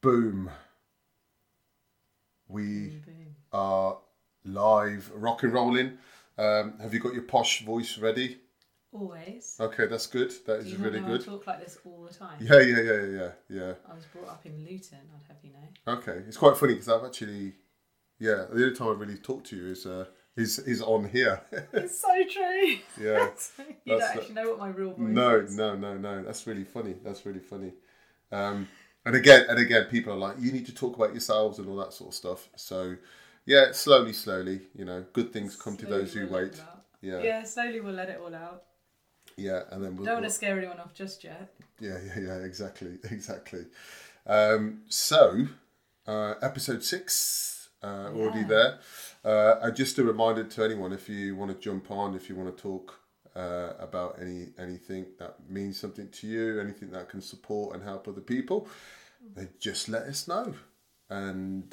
Boom. We are live, rock and rolling. Have you got your posh voice ready? Always. Okay, that's good. That is really good. I talk like this all the time. Yeah. I was brought up in Luton, I'd have you know. Okay, it's quite funny because I've actually, the only time I really talk to you is on here. It's so true. Yeah. You don't actually know what my real voice is. No. That's really funny. And again, people are like, you need to talk about yourselves and all that sort of stuff. So, yeah, slowly, good things come to those who wait. Yeah, slowly we'll let it all out. Yeah, and then we'll... Don't want to scare anyone off just yet. Yeah, exactly. So, episode 6, already there. And just a reminder to anyone, if you want to jump on, if you want to talk about anything that means something to you, anything that can support and help other people, then just let us know. And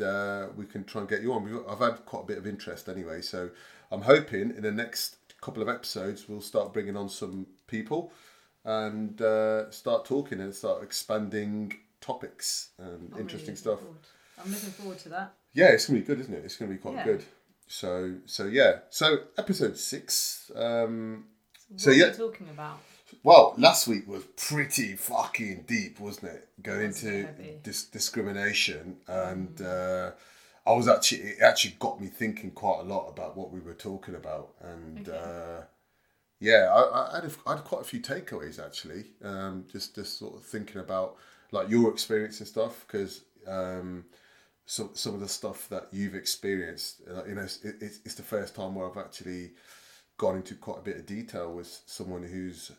we can try and get you on. I've had quite a bit of interest anyway, so I'm hoping in the next couple of episodes we'll start bringing on some people and start talking and start expanding topics and interesting stuff. I'm looking forward to that. Yeah, it's going to be good, isn't it? It's going to be quite good. So episode 6. What are you talking about? Well, last week was pretty fucking deep, wasn't it? Going into discrimination, and I was it actually got me thinking quite a lot about what we were talking about, and I had quite a few takeaways actually. Just sort of thinking about like your experience and stuff, because some of the stuff that you've experienced, it's the first time where I've actually gone into quite a bit of detail with someone who's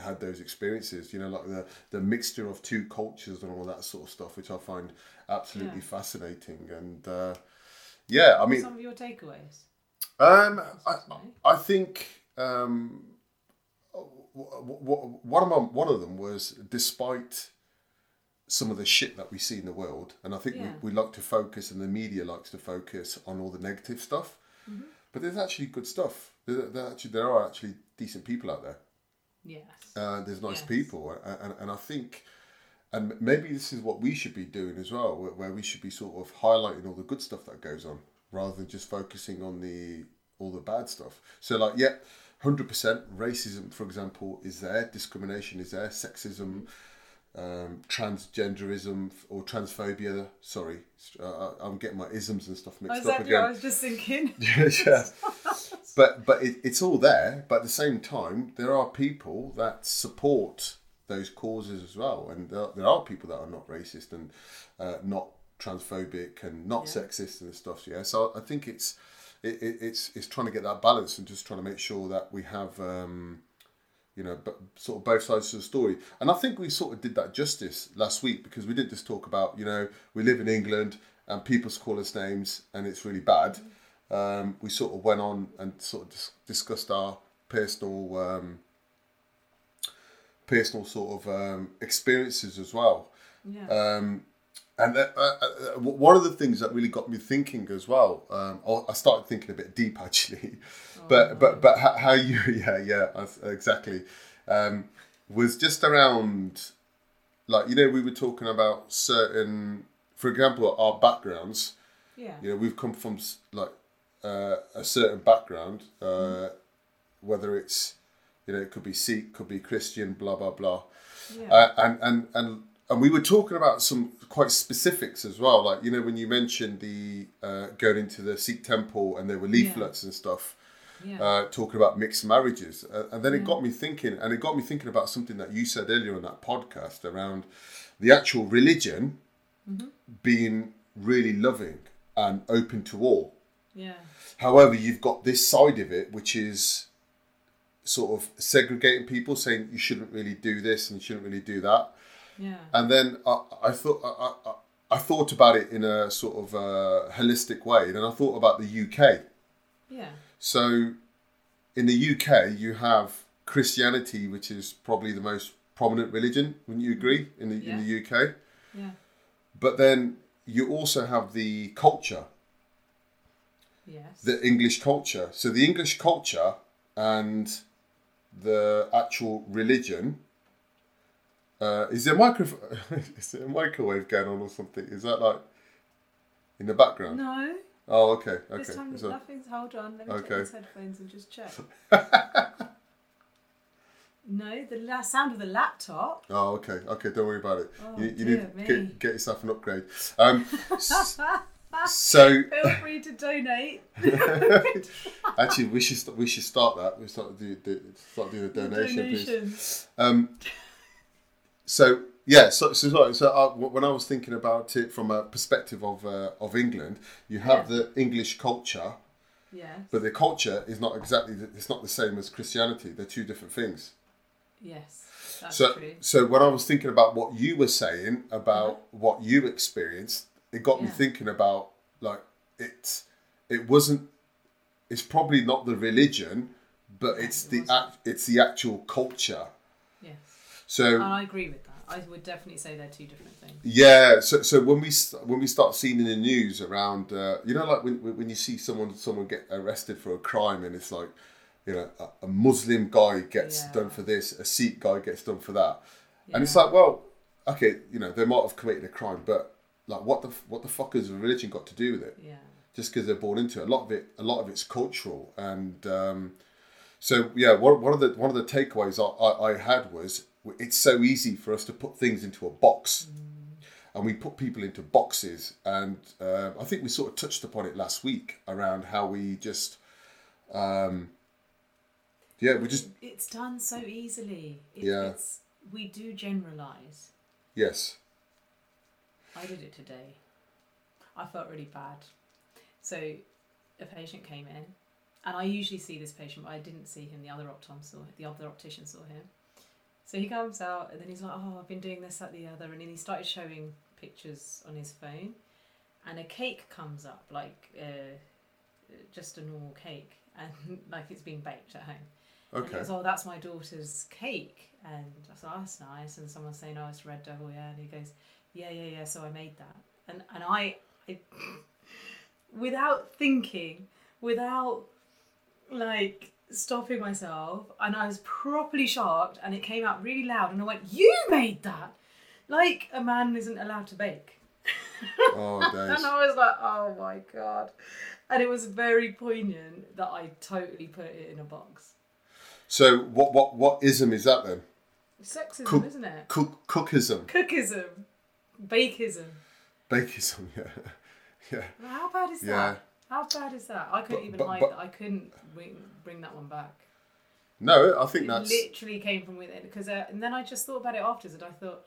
had those experiences, like the mixture of two cultures and all that sort of stuff, which I find absolutely fascinating. And some of your takeaways. I think one of them was, despite some of the shit that we see in the world, and I think we like to focus, and the media likes to focus on all the negative stuff. Mm-hmm. But there's actually good stuff. There are actually decent people out there. Yes. There's nice people. And I think, and maybe this is what we should be doing as well, where we should be sort of highlighting all the good stuff that goes on, rather than just focusing on all the bad stuff. So 100% racism, for example, is there. Discrimination is there. Sexism, transgenderism or transphobia. Sorry, I'm getting my isms and stuff mixed up again. I was just thinking. Yeah. But it's all there, but at the same time, there are people that support those causes as well. And there are people that are not racist and not transphobic and not sexist and stuff. Yeah. So I think it's trying to get that balance and just trying to make sure that we have, sort of both sides of the story. And I think we sort of did that justice last week, because we did just talk about, we live in England and people call us names and it's really bad. Mm-hmm. We sort of went on and sort of discussed our personal sort of experiences as well. Yeah. And one of the things that really got me thinking as well, I started thinking a bit deep actually, but how you exactly was just around, we were talking about certain, for example, our backgrounds. Yeah. We've come from a certain background, whether it's, it could be Sikh, could be Christian, blah, blah, blah. Yeah. And we were talking about some quite specifics as well. When you mentioned the going into the Sikh temple and there were leaflets and stuff, talking about mixed marriages. And then it got me thinking about something that you said earlier on that podcast around the actual religion being really loving and open to all. Yeah. However, you've got this side of it, which is sort of segregating people, saying you shouldn't really do this and you shouldn't really do that. Yeah. And then I thought about it in a sort of a holistic way. And I thought about the UK. Yeah. So in the UK, you have Christianity, which is probably the most prominent religion, wouldn't you agree? In the UK. Yeah. But then you also have the culture. Yes. The English culture. So the English culture and the actual religion Is there a is there a microwave going on or something? Is that like in the background? No. Oh, okay. This time nothing's. Hold on. Let me take these headphones and just check. No, the sound of the laptop. Oh, okay. Don't worry about it. Oh, you need to get yourself an upgrade. So feel free to donate. Actually, we should start that. We start doing a donation. Please. When I was thinking about it from a perspective of England, you have the English culture. Yes. But the culture is not exactly. It's not the same as Christianity. They're two different things. Yes, that's true. So when I was thinking about what you were saying about what you experienced, it got me thinking about it's probably not the religion, but it's the actual culture. Yes. So and I agree with that. I would definitely say they're two different things. Yeah. So when we start seeing in the news around, when you see someone get arrested for a crime and it's like, you know, a Muslim guy gets done for this, a Sikh guy gets done for that, and it's like, well, okay, you know, they might have committed a crime, but like, what the fuck has religion got to do with it? Yeah. Just because they're born into it. A lot of it's cultural, and one of the takeaways I had was, it's so easy for us to put things into a box, and we put people into boxes. And I think we sort of touched upon it last week around how we just, it's done so easily. We do generalize. Yes. I did it today. I felt really bad. So a patient came in, and I usually see this patient, but I didn't see him. The other optician saw him. So he comes out and then he's like, oh, I've been doing this, that, the other. And then he started showing pictures on his phone, and a cake comes up, like just a normal cake, and like it's been baked at home. Okay. And he goes, oh, that's my daughter's cake. And I was like, oh, that's nice. And someone's saying, oh, it's Red Devil, yeah. And he goes, yeah, so I made that. And I without thinking, without like... stopping myself, and I was properly shocked, and it came out really loud, and I went, you made that? Like a man isn't allowed to bake. Oh, nice. And I was like, oh my god. And it was very poignant that I totally put it in a box. So what ism is that then? Sexism, isn't it? Cookism. Bakeism, yeah. Well, how bad is that? How bad is that? I couldn't that. I couldn't bring that one back. No, I think that's... literally came from within. Because, and then I just thought about it afterwards, and I thought,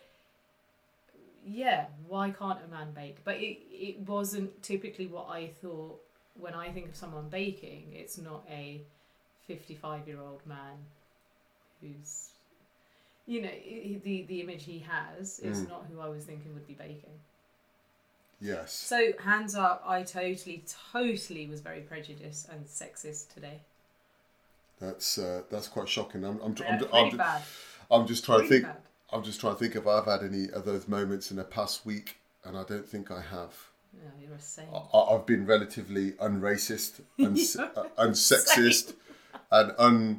yeah, why can't a man bake? But it wasn't typically what I thought when I think of someone baking. It's not a 55-year-old man who's... You know, the image he has is not who I was thinking would be baking. Yes. So, hands up, I totally was very prejudiced and sexist today. That's quite shocking. I'm just trying to think. I'm just trying to think if I've had any of those moments in the past week, and I don't think I have. No, you're a saint. I've been relatively unracist and unsexist and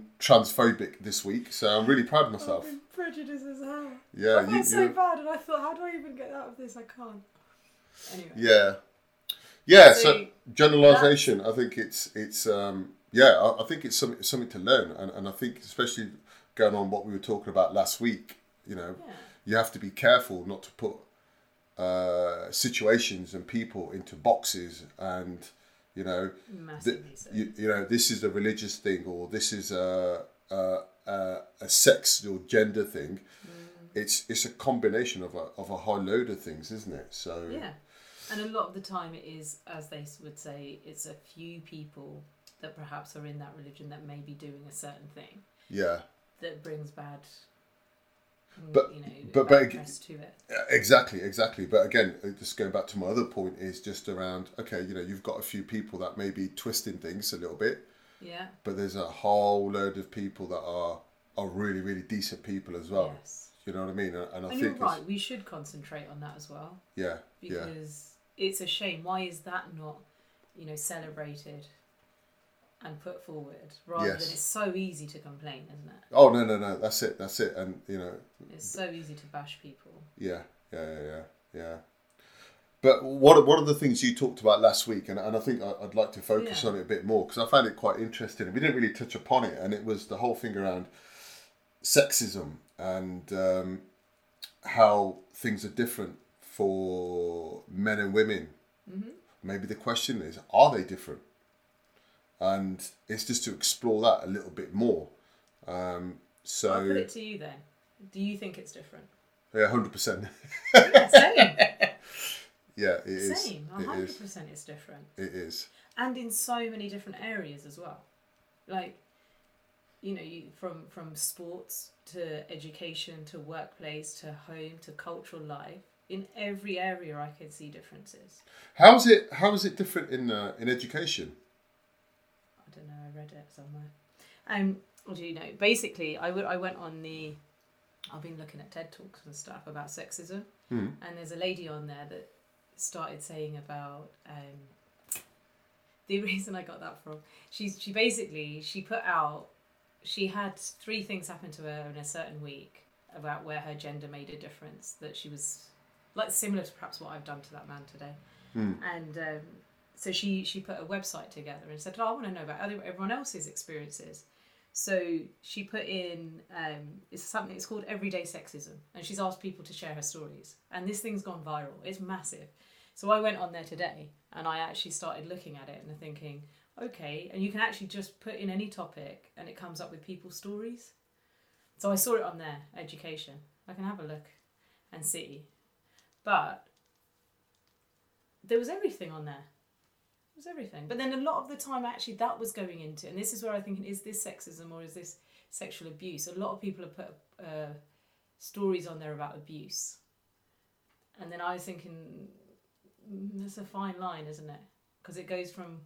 untransphobic this week, so I'm really proud of myself. I've been prejudiced as hell. Yeah, I felt so bad, and I thought, how do I even get out of this? I can't. Anyway. Yeah. So generalization. I think I think it's something to learn, and I think especially going on what we were talking about last week. You know, you have to be careful not to put situations and people into boxes, and you know, this is a religious thing, or this is a sex or gender thing. It's a combination of a whole load of things, isn't it? So yeah, and a lot of the time it is, as they would say, it's a few people that perhaps are in that religion that may be doing a certain thing. Yeah, that brings bad, bad press to it. Exactly. But again, just going back to my other point is just around you've got a few people that may be twisting things a little bit. Yeah, but there's a whole load of people that are really really decent people as well. Yes. You know what I mean? And I think you're right, we should concentrate on that as well. Yeah. Because it's a shame. Why is that not, celebrated? and put forward, rather than, it's so easy to complain, isn't it? Oh, no, that's it, and, you know... It's so easy to bash people. Yeah. But what are the things you talked about last week, and I think I'd like to focus on it a bit more, because I found it quite interesting. We didn't really touch upon it, and it was the whole thing around sexism and how things are different for men and women. Mm-hmm. Maybe the question is, are they different? And it's just to explore that a little bit more. So I'll put it to you then. Do you think it's different? Yeah, 100%. Yeah, same. Yeah, it is. Same. 100% it's different. It is. And in so many different areas as well. Like, you know, from sports to education to workplace to home to cultural life. In every area, I could see differences. How is it different in education? I don't know. I read it somewhere. What do you know? Basically, I went on the... I've been looking at TED Talks and stuff about sexism. Mm. And there's a lady on there that started saying about... the reason I got that from... She put out... She had three things happen to her in a certain week about where her gender made a difference, that she was... Like, similar to perhaps what I've done to that man today. Mm. And so she put a website together and said, I want to know about everyone else's experiences. So she put in, it's called Everyday Sexism. And she's asked people to share her stories. And this thing's gone viral. It's massive. So I went on there today and I actually started looking at it and thinking, okay. And you can actually just put in any topic and it comes up with people's stories. So I saw it on there, education. I can have a look and see. But there was everything on there. It was everything. But then a lot of the time, actually, that was going into, and this is where I'm thinking, is this sexism or is this sexual abuse? A lot of people have put stories on there about abuse. And then I was thinking, that's a fine line, isn't it? Because it goes from,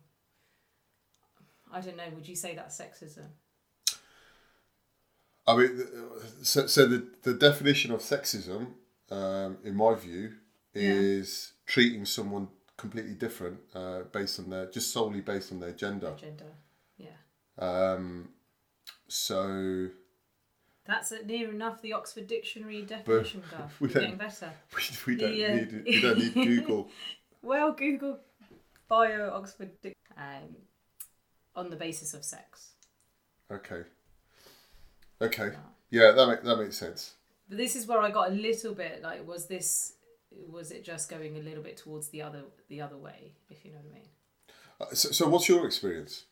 I don't know, would you say that's sexism? I mean, so the definition of sexism... in my view, is treating someone completely different based on their gender. Yeah. So. That's near enough the Oxford Dictionary definition, Garth. We're getting better. We don't need Google. Well, Google bio Oxford Dictionary on the basis of sex. Okay. Yeah, that makes sense. But this is where I got a little bit like, was it just going a little bit towards the other way, if you know what I mean? So what's your experience?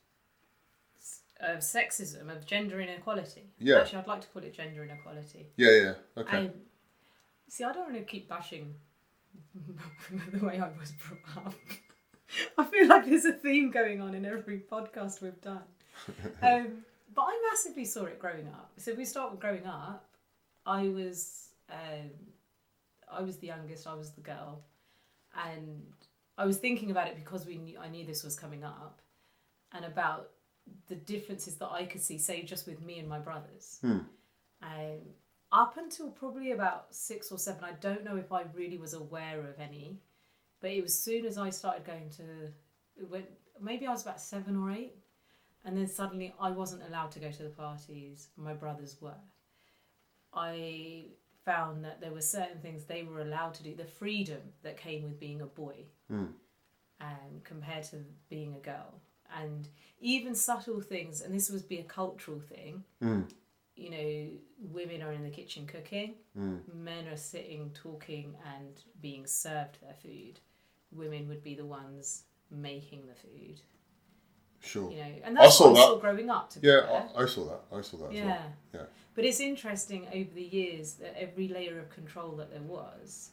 Of sexism, of gender inequality. Yeah. Actually, I'd like to call it gender inequality. Yeah. Okay. See, I don't want to keep bashing the way I was brought up. I feel like there's a theme going on in every podcast we've done. But I massively saw it growing up. So if we start with growing up, I was the youngest. I was the girl, and I was thinking about it because I knew this was coming up, and about the differences that I could see, say, just with me and my brothers. Up until probably about 6 or 7, I don't know if I really was aware of any, but it was soon as I started maybe I was about 7 or 8, and then suddenly I wasn't allowed to go to the parties. My brothers were. I found that there were certain things they were allowed to do, the freedom that came with being a boy compared to being a girl. And even subtle things, and this would be a cultural thing, you know, women are in the kitchen cooking, men are sitting, talking and being served their food. Women would be the ones making the food. Sure. You know, and that's what I saw growing up. I saw that. Yeah. As well. Yeah. But it's interesting over the years that every layer of control that there was,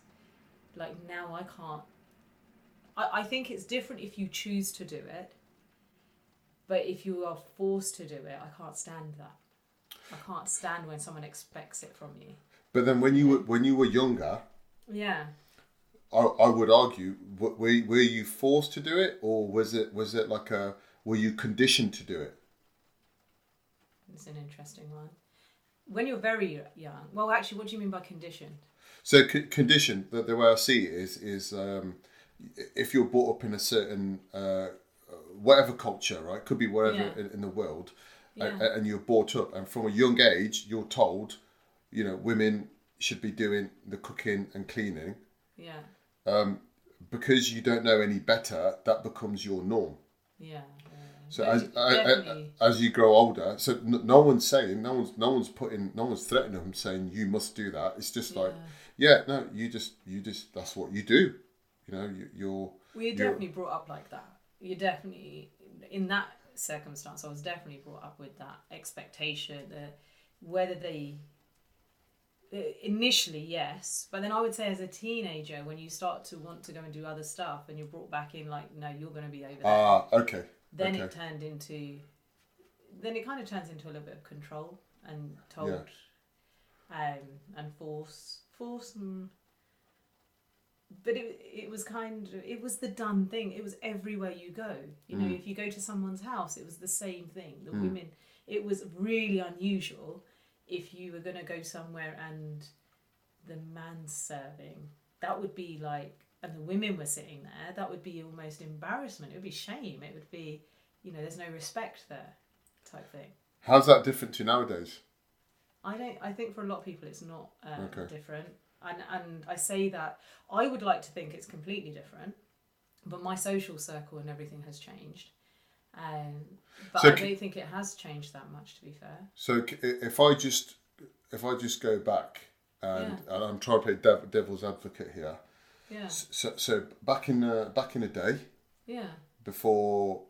like now I can't. I think it's different if you choose to do it, but if you are forced to do it, I can't stand that. I can't stand when someone expects it from you. But then when you were younger, I would argue, were you forced to do it, or was it like a? Were you conditioned to do it? That's an interesting one. When you're very young, well, actually, what do you mean by conditioned? So conditioned, the way I see it is if you're brought up in a certain whatever culture, right? Could be whatever in the world. Yeah. And you're brought up. And from a young age, you're told, you know, women should be doing the cooking and cleaning. Yeah. Because you don't know any better, that becomes your norm. Yeah. So as you grow older, so no one's threatening them saying you must do that. It's just like, you just that's what you do. You know, you're definitely brought up like that. You're definitely in that circumstance. I was definitely brought up with that expectation that whether they initially, yes, but then I would say as a teenager, when you start to want to go and do other stuff and you're brought back in like, no, you're going to be over there. Ah, okay. It turned into, it kind of turns into a little bit of control and told, and force, and, but it was the done thing. It was everywhere you go. You know, if you go to someone's house, it was the same thing. The women, it was really unusual if you were going to go somewhere and the man's serving. That would be like. And the women were sitting there, that would be almost embarrassment. It would be shame. It would be, you know, there's no respect there type thing. How's that different to nowadays? I think for a lot of people it's not different. And I say that, I would like to think it's completely different, but my social circle and everything has changed. But I don't think it has changed that much, to be fair. So if I just go back, and I'm trying to play devil's advocate here. Yeah. So back in the day, before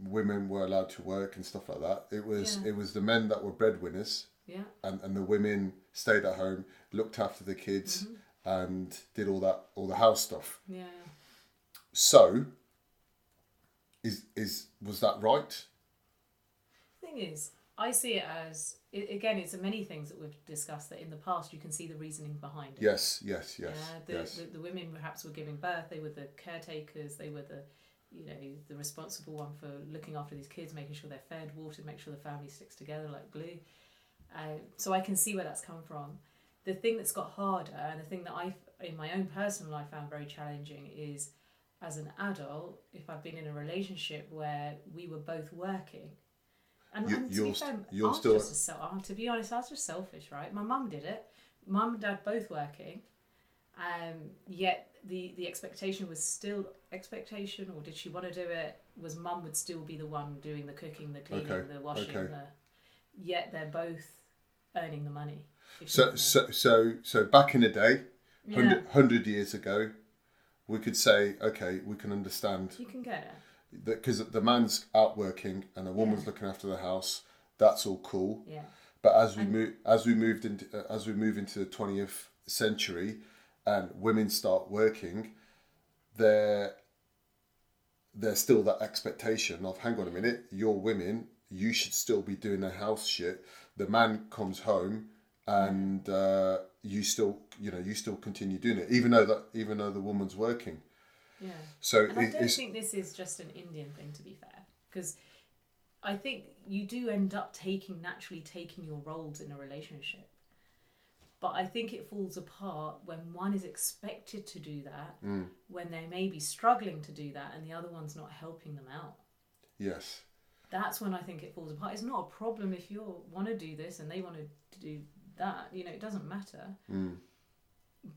women were allowed to work and stuff like that, it was the men that were breadwinners, and the women stayed at home, looked after the kids, and did all the house stuff. Yeah. So, was that right? The thing is, I see it as. Again, it's many things that we've discussed that in the past you can see the reasoning behind it. Yes. The women perhaps were giving birth. They were the caretakers. They were the responsible one for looking after these kids, making sure they're fed, watered, make sure the family sticks together like glue. So I can see where that's come from. The thing that's got harder and the thing that I, in my own personal life, found very challenging is as an adult, if I've been in a relationship where we were both working. And to be honest, I was just selfish, right? My mum did it. Mum and dad both working. Yet the expectation was still expectation, or did she want to do it? Was mum would still be the one doing the cooking, the cleaning, the washing. Okay. Yet they're both earning the money. So back in the day, 100 years ago, we could say, okay, we can understand. You can get it. Because the man's out working and the woman's looking after the house, that's all cool. Yeah. But as we move into the 20th century, and women start working, there's still that expectation of hang on a minute, you're women, you should still be doing the house shit. The man comes home and you still continue doing it, even though the woman's working. Yeah. So and I don't think this is just an Indian thing, to be fair, because I think you do end up naturally taking your roles in a relationship. But I think it falls apart when one is expected to do that, when they may be struggling to do that, and the other one's not helping them out. Yes. That's when I think it falls apart. It's not a problem if you want to do this and they want to do that. You know, it doesn't matter. Mm.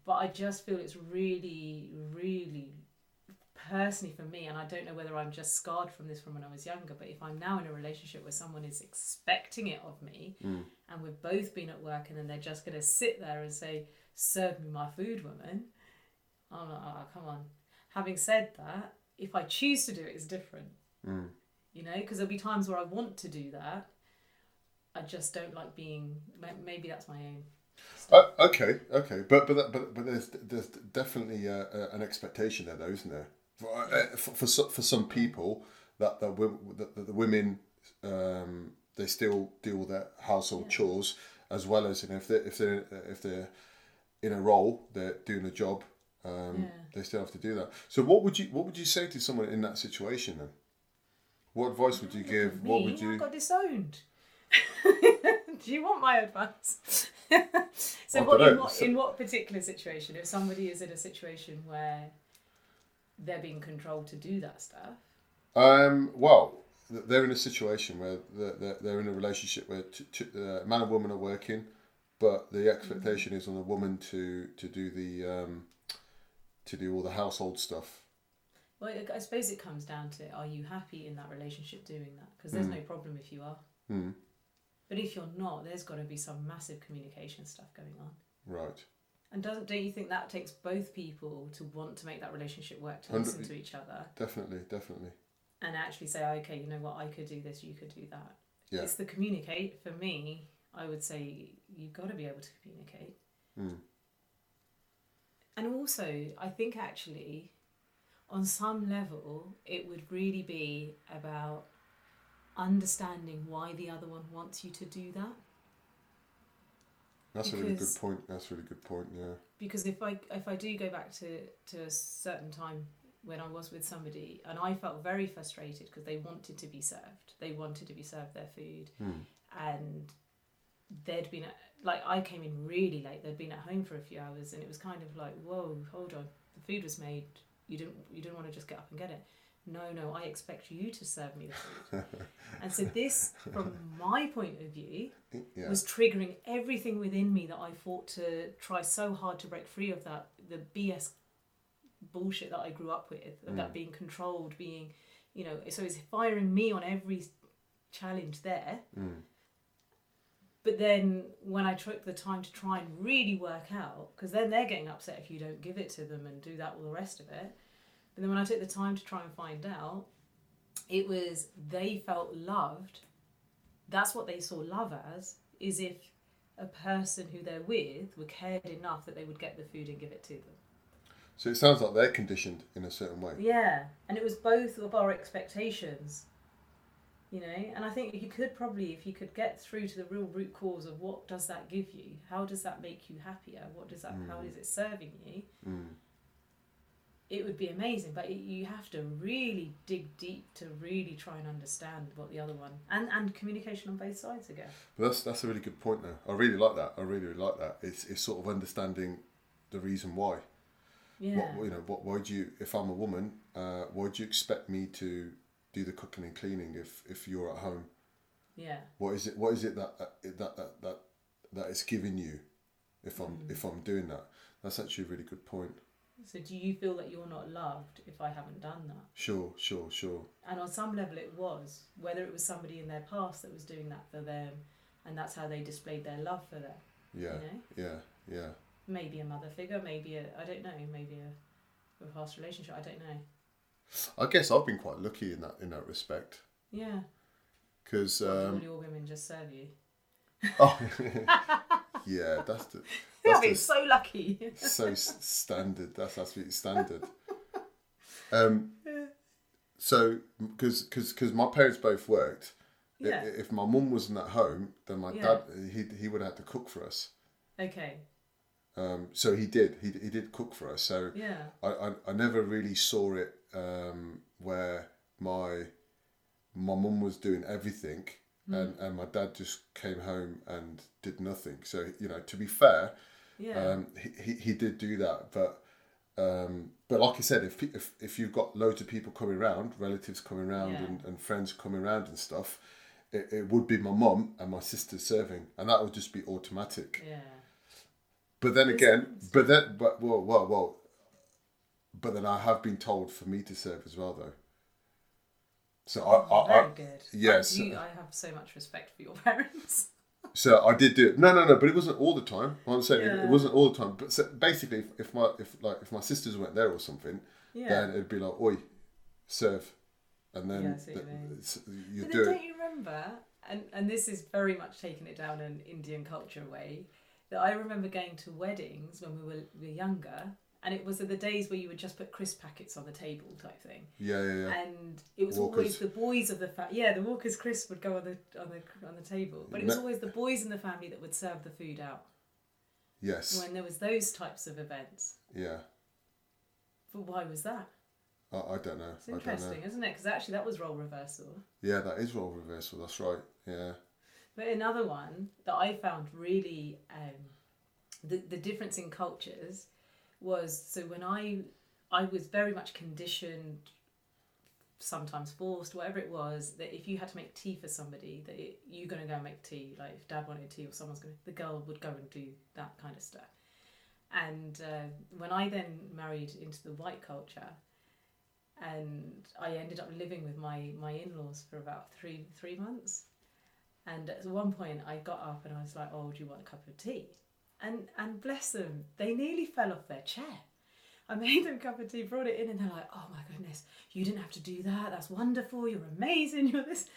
But I just feel it's really, really. Personally for me, and I don't know whether I'm just scarred from this from when I was younger, but if I'm now in a relationship where someone is expecting it of me and we've both been at work and then they're just going to sit there and say, serve me my food, woman. I'm like, oh, come on. Having said that, if I choose to do it, it's different. You know, because there'll be times where I want to do that. I just don't like being, maybe that's my own. Okay. But there's definitely an expectation there, though, isn't there? For some people, that the women they still do all their household chores as well as, you know, if they're in a role, they're doing a job, they still have to do that. So what would you say to someone in that situation then? What advice would you give? What would you? I got disowned. Do you want my advice? So in what particular situation? If somebody is in a situation where they're being controlled to do that stuff, Well, they're in a situation where they're in a relationship where man and woman are working, but the expectation is on the woman to do all the household stuff. Well, I suppose it comes down to, are you happy in that relationship doing that? Because there's no problem if you are. Mm. But if you're not, there's got to be some massive communication stuff going on. Right. And don't you think that takes both people to want to make that relationship work, to listen to each other? Definitely. And actually say, okay, you know what, I could do this, you could do that. Yeah. It's the communicate. For me, I would say you've got to be able to communicate. Mm. And also, I think actually, on some level, it would really be about understanding why the other one wants you to do that. That's a really good point, yeah. Because if I do go back to a certain time when I was with somebody and I felt very frustrated because they wanted to be served. They wanted to be served their food. Mm. And they'd been... I came in really late. They'd been at home for a few hours and it was kind of like, whoa, hold on. The food was made. You didn't want to just get up and get it. No, I expect you to serve me the food. And so this, from my point of view, was triggering everything within me that I fought to try so hard to break free of, that the BS bullshit that I grew up with, of that being controlled, being, you know, so it's firing me on every challenge there. Mm. But then when I took the time to try and really work out, because then they're getting upset if you don't give it to them and do that, all the rest of it. But then when I took the time to try and find out, it was they felt loved. That's what they saw love as, is if a person who they're with were cared enough that they would get the food and give it to them. So it sounds like they're conditioned in a certain way. Yeah, and it was both of our expectations. You know, and I think you could probably, if you could get through to the real root cause of what does that give you, how does that make you happier, what does that, how is it serving you, it would be amazing. But you have to really dig deep to really try and understand what the other one, and communication on both sides again. But that's a really good point there. I really like that. It's sort of understanding the reason why. Yeah. Why do you, if I'm a woman, why do you expect me to do the cooking and cleaning if you're at home? Yeah. What is it that it's giving you if I'm doing that? That's actually a really good point. So do you feel that you're not loved if I haven't done that? Sure. And on some level it was, whether it was somebody in their past that was doing that for them and that's how they displayed their love for them. Yeah. You know? Yeah. Maybe a mother figure, maybe a past relationship, I don't know. I guess I've been quite lucky in that respect. Yeah. Because probably all women just serve you. Oh, yeah, that's been so lucky. So standard. That's absolutely standard. So because my parents both worked. Yeah. If my mum wasn't at home, then my dad he would have had to cook for us. Okay. So he did. He did cook for us. So yeah. I never really saw it where my mum was doing everything and my dad just came home and did nothing. So, to be fair, he did do that. But like I said, if you've got loads of people coming around, relatives coming around and friends coming around and stuff, it would be my mum and my sister serving, and that would just be automatic. Yeah. But then again, but then I have been told for me to serve as well, though. So very good. Yes. I have so much respect for your parents. So I did do it. No, but it wasn't all the time. I'm saying it wasn't all the time. But so basically, if my sisters weren't there or something, then it'd be like, oi, serve, and then you do it. Don't you remember? And this is very much taking it down an Indian culture way. That I remember going to weddings when we were younger. And it was the days where you would just put crisp packets on the table type thing. Yeah. And it was always the boys of the family. Yeah, the Walker's crisp would go on the table, but it was always the boys in the family that would serve the food out. Yes. When there was those types of events. Yeah. But why was that? I don't know. It's interesting, isn't it? Because actually, that was role reversal. Yeah, that is role reversal. That's right. Yeah. But another one that I found really the difference in cultures. Was so when I was very much conditioned sometimes forced, whatever it was, that if you had to make tea for somebody, that you're going to go and make tea, like if dad wanted tea or someone's going to, the girl would go and do that kind of stuff. And when I then married into the white culture, and I ended up living with my in-laws for about three months, and at one point I got up and I was like, oh, do you want a cup of tea? And bless them, they nearly fell off their chair. I made them a cup of tea, brought it in, and they're like, oh my goodness, you didn't have to do that, that's wonderful, you're amazing, you're this.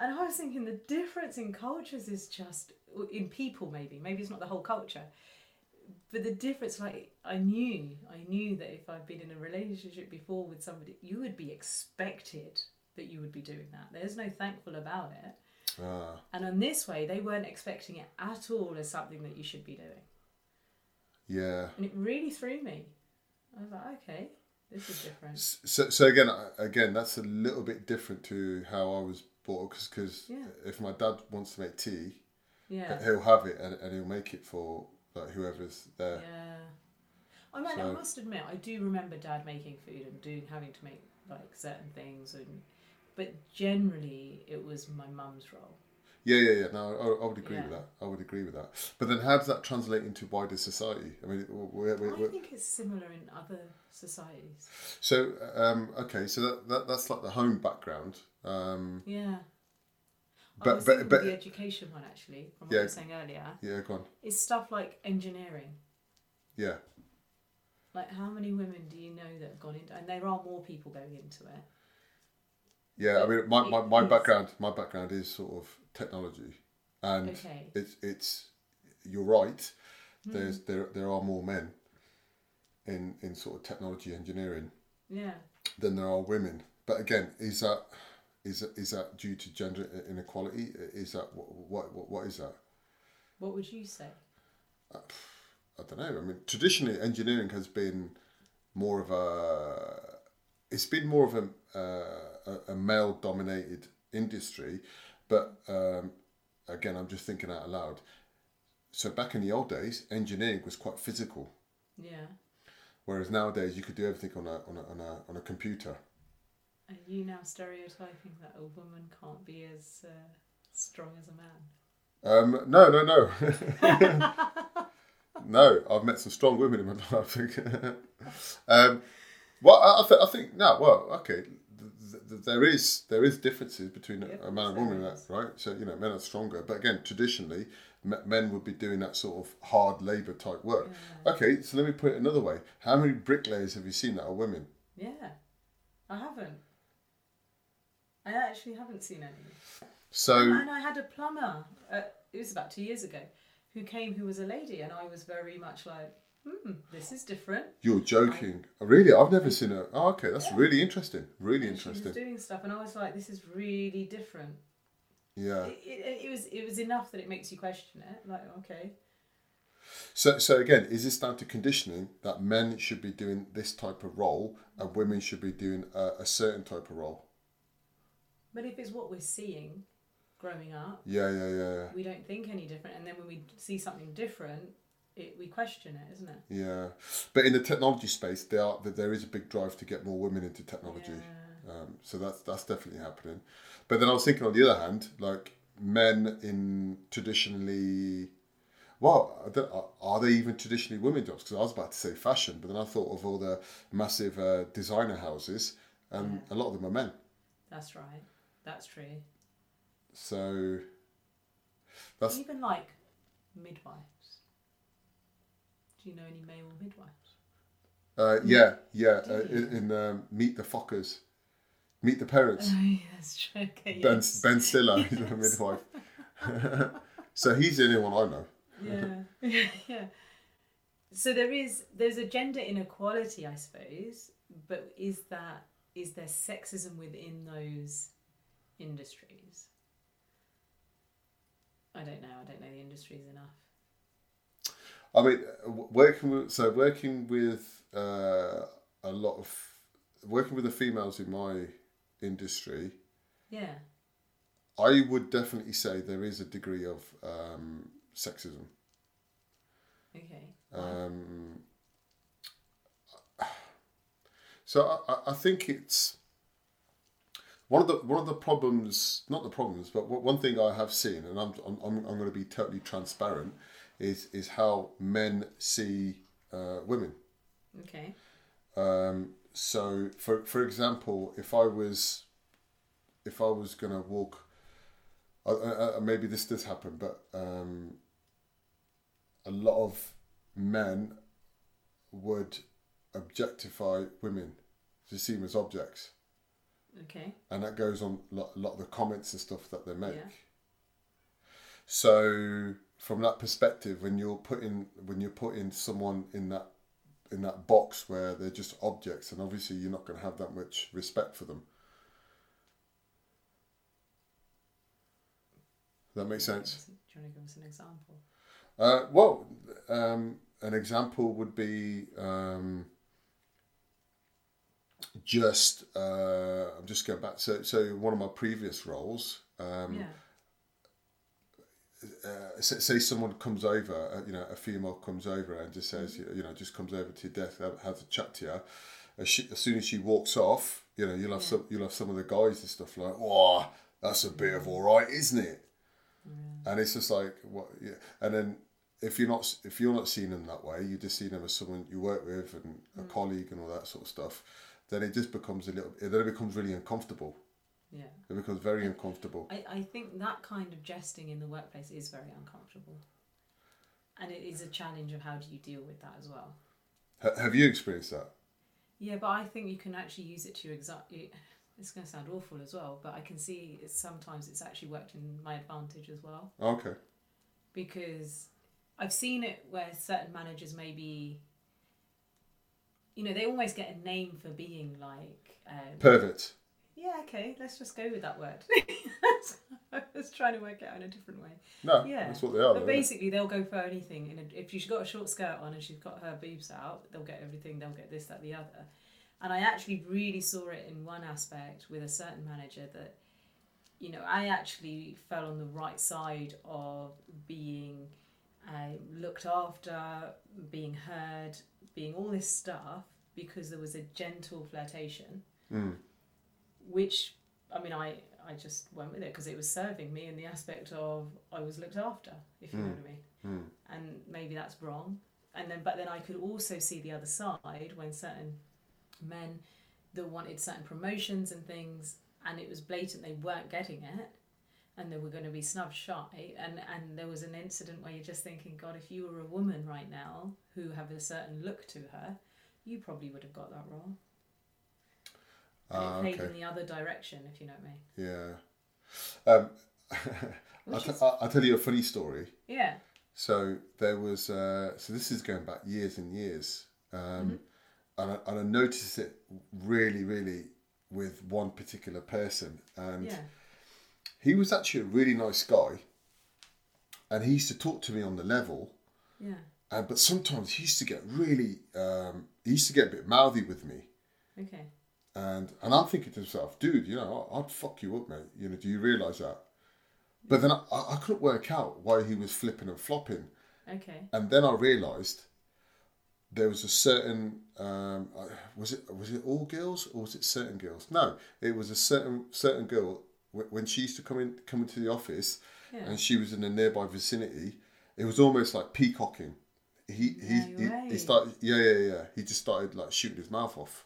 And I was thinking, the difference in cultures is just, in people maybe it's not the whole culture, but the difference, like, I knew that if I'd been in a relationship before with somebody, you would be expected that you would be doing that. There's no thankful about it. Ah. And in this way, they weren't expecting it at all as something that you should be doing. Yeah. And it really threw me. I was like, okay, this is different. So again, that's a little bit different to how I was brought up, because yeah. If my dad wants to make tea, yeah, he'll have it and he'll make it for like whoever's there. Yeah. I must admit, I do remember dad making food and having to make like certain things, but generally it was my mum's role. Yeah. No, I would agree with that. But then how does that translate into wider society? I mean, I think it's similar in other societies. So, okay, so that's like the home background. Yeah. But the education one, actually, from what I was saying earlier. Yeah, go on. It's stuff like engineering. Yeah. Like, how many women do you know that have gone into... And there are more people going into it. Yeah, but I mean, my background is sort of technology, and it's you're right. There are more men in sort of technology engineering, than there are women. But again, is that due to gender inequality? Is that what is that? What would you say? I don't know. I mean, traditionally, engineering has been more of a. It's been more of a male-dominated industry, but again, I'm just thinking out loud. So back in the old days, engineering was quite physical. Yeah. Whereas nowadays, you could do everything on a computer. Are you now stereotyping that a woman can't be as strong as a man? No. No, I've met some strong women in my life. Well, I think no. Well, okay. There is differences between a man and woman, right? So men are stronger, but again, traditionally, men would be doing that sort of hard labour type work. Yeah. Okay, so let me put it another way: how many bricklayers have you seen that are women? Yeah, I haven't. I actually haven't seen any. So and I had a plumber. It was about 2 years ago, who came, who was a lady, and I was very much like, this is different. You're joking. Really? I've never seen her. Oh, okay. That's really interesting. She was doing stuff and I was like, this is really different. Yeah. It was enough that it makes you question it. Like, okay. So again, is this down to conditioning that men should be doing this type of role and women should be doing a certain type of role? But if it's what we're seeing growing up. Yeah. We don't think any different. And then when we see something different, we question it, isn't it? Yeah, but in the technology space, there is a big drive to get more women into technology. Yeah. So that's definitely happening. But then I was thinking, on the other hand, like men in traditionally, well, are they even traditionally women jobs? Because I was about to say fashion, but then I thought of all the massive designer houses, and a lot of them are men. That's right. That's true. So. That's even like midwives. Do you know any male midwives? Yeah. In Meet the Fockers. Meet the Parents. Oh, yeah, that's true. Okay, yes. Ben Stiller, yes. He's a midwife. So he's the only one I know. Yeah. So there's a gender inequality, I suppose, but is there sexism within those industries? I don't know the industries enough. I mean, working with the females in my industry. Yeah. I would definitely say there is a degree of sexism. Okay. So I think it's One thing I have seen, and I'm going to be totally transparent, is how men see women. Okay. So for example, if I was going to walk, maybe this does happen, but a lot of men would objectify women to see them as objects. Okay. And that goes on a lot of the comments and stuff that they make. Yeah. So from that perspective, when you're putting someone in that box where they're just objects, and obviously you're not going to have that much respect for them. Does that make sense? Do you want to give us an example? An example would be I'm just going back. So one of my previous roles, say someone comes over, a female comes over and just says, mm-hmm. Just comes over to your desk, has a chat to you. As soon as she walks off, you'll have some of the guys and stuff like, "Oh, that's a bit of all right, isn't it?" Mm. And it's just like what, yeah. And then if you're not seeing them that way, you just see them as someone you work with and a colleague and all that sort of stuff. Then it just becomes it becomes really uncomfortable. Yeah. It becomes very uncomfortable. I think that kind of jesting in the workplace is very uncomfortable. And it is a challenge of how do you deal with that as well. Have you experienced that? Yeah, but I think you can actually use it to exactly... It's going to sound awful as well, but I can see sometimes it's actually worked in my advantage as well. Okay. Because I've seen it where certain managers maybe... they almost get a name for being like... pervert. Yeah, okay, let's just go with that word. I was trying to work it out in a different way. No, yeah. That's what they are. But basically, they'll go for anything. And if she's got a short skirt on and she's got her boobs out, they'll get everything, they'll get this, that, the other. And I actually really saw it in one aspect with a certain manager that, I actually fell on the right side of being looked after, being heard, being all this stuff, because there was a gentle flirtation, which, I just went with it because it was serving me in the aspect of I was looked after, if you know what I mean. And maybe that's wrong. But then I could also see the other side when certain men that wanted certain promotions and things, and it was blatant they weren't getting it, and they were going to be snubbed shy. And there was an incident where you're just thinking, God, if you were a woman right now who have a certain look to her, you probably would have got that wrong. And it played in the other direction, if you know what I mean. Yeah. I'll tell you a funny story. Yeah. So there was... so this is going back years and years. And I noticed it really, really with one particular person. And... Yeah. He was actually a really nice guy, and he used to talk to me on the level. Yeah. But sometimes he used to get really, a bit mouthy with me. Okay. And I'm thinking to myself, dude, I'd fuck you up, mate. Do you realise that? But then I couldn't work out why he was flipping and flopping. Okay. And then I realised there was a certain, was it all girls or was it certain girls? No, it was a certain girl. When she used to come into the office, and she was in a nearby vicinity, it was almost like peacocking. He started, he just started like shooting his mouth off,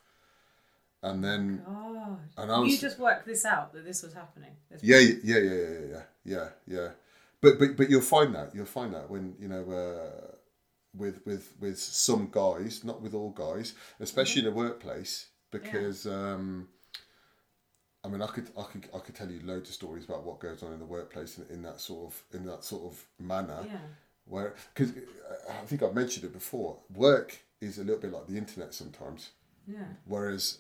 and then, God. And I was, you just worked this out that this was happening. Yeah. But you'll find that when with some guys, not with all guys, especially in the workplace, because. Yeah. I could tell you loads of stories about what goes on in the workplace in that sort of manner. Yeah. Where, because I think I've mentioned it before, work is a little bit like the internet sometimes. Yeah. Whereas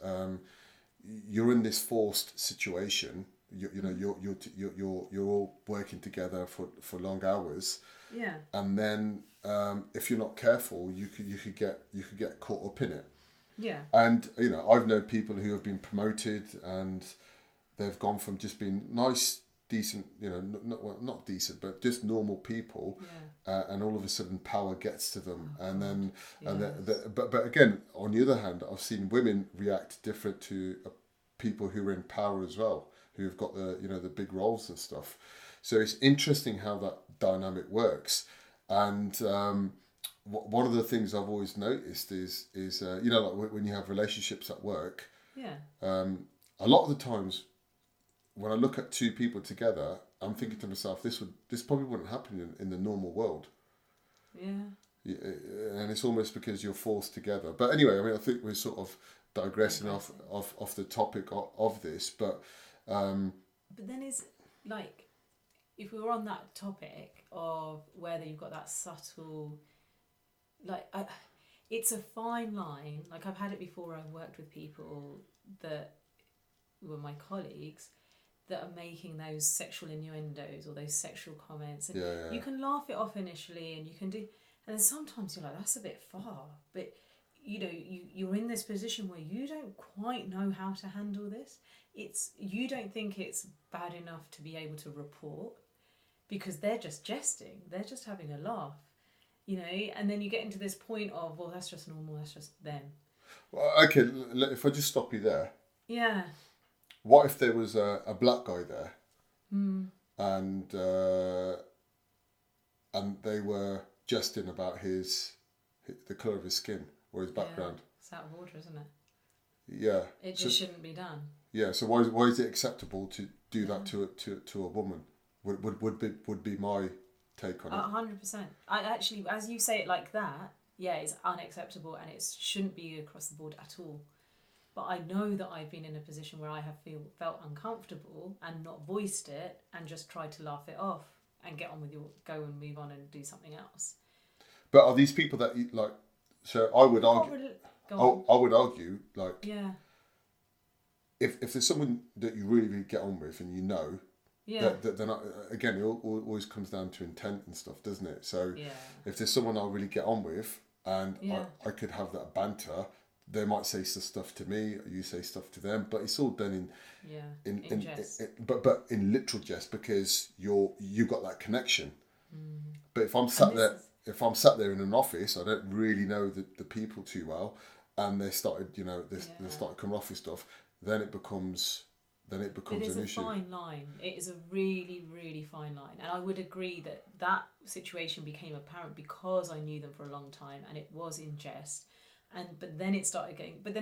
you're in this forced situation. You're all working together for long hours. Yeah. And then if you're not careful, you could get caught up in it. Yeah. And, I've known people who have been promoted and they've gone from just being nice, decent, not decent, but just normal people. Yeah. And all of a sudden power gets to them. Oh, and then, yes. But again, on the other hand, I've seen women react different to people who are in power as well, who've got the, you know, the big roles and stuff. So it's interesting how that dynamic works. And one of the things I've always noticed is you know, like when you have relationships at work, yeah. A lot of the times when I look at two people together, I'm thinking to myself, this probably wouldn't happen in the normal world. Yeah. And it's almost because you're forced together. But anyway, I mean, I think we're sort of digressing off the topic of this, but then it's like, if we were on that topic of whether you've got that subtle, like, it's a fine line. Like, I've had it before. I've worked with people that were my colleagues that are making those sexual innuendos or those sexual comments, and yeah. You can laugh it off initially, and you can do, and then sometimes you're like, that's a bit far. But you know, you're in this position where you don't quite know how to handle this. You don't think it's bad enough to be able to report, because they're just jesting, they're just having a laugh, you know. And then you get into this point of, well, that's just normal, that's just them. Well, okay, if I just stop you there. Yeah. What if there was a black guy there, and they were jesting about the colour of his skin or his background? Yeah, it's out of order, isn't it? Yeah. It just shouldn't be done. Yeah. So why is it acceptable to do that to a woman? Would be my take on it. 100%. I actually, as you say it like that, yeah, it's unacceptable, and it shouldn't be across the board at all. But I know that I've been in a position where I have felt uncomfortable and not voiced it, and just tried to laugh it off and get on with go and move on and do something else. But are these people that you, like? So I would argue. I would argue, like, yeah. If there's someone that you really, really get on with, and you know, yeah, that they're not, again, it always comes down to intent and stuff, doesn't it? So yeah. If there's someone I really get on with, and yeah. I could have that banter. They might say some stuff to me, or you say stuff to them, but it's all done in jest. But in literal jest, because you've got that connection. Mm. But if I'm sat there in an office, I don't really know the people too well, and they started coming off with stuff. Then it becomes an issue. It is a fine line. It is a really, really fine line, and I would agree that situation became apparent because I knew them for a long time, and it was in jest. But then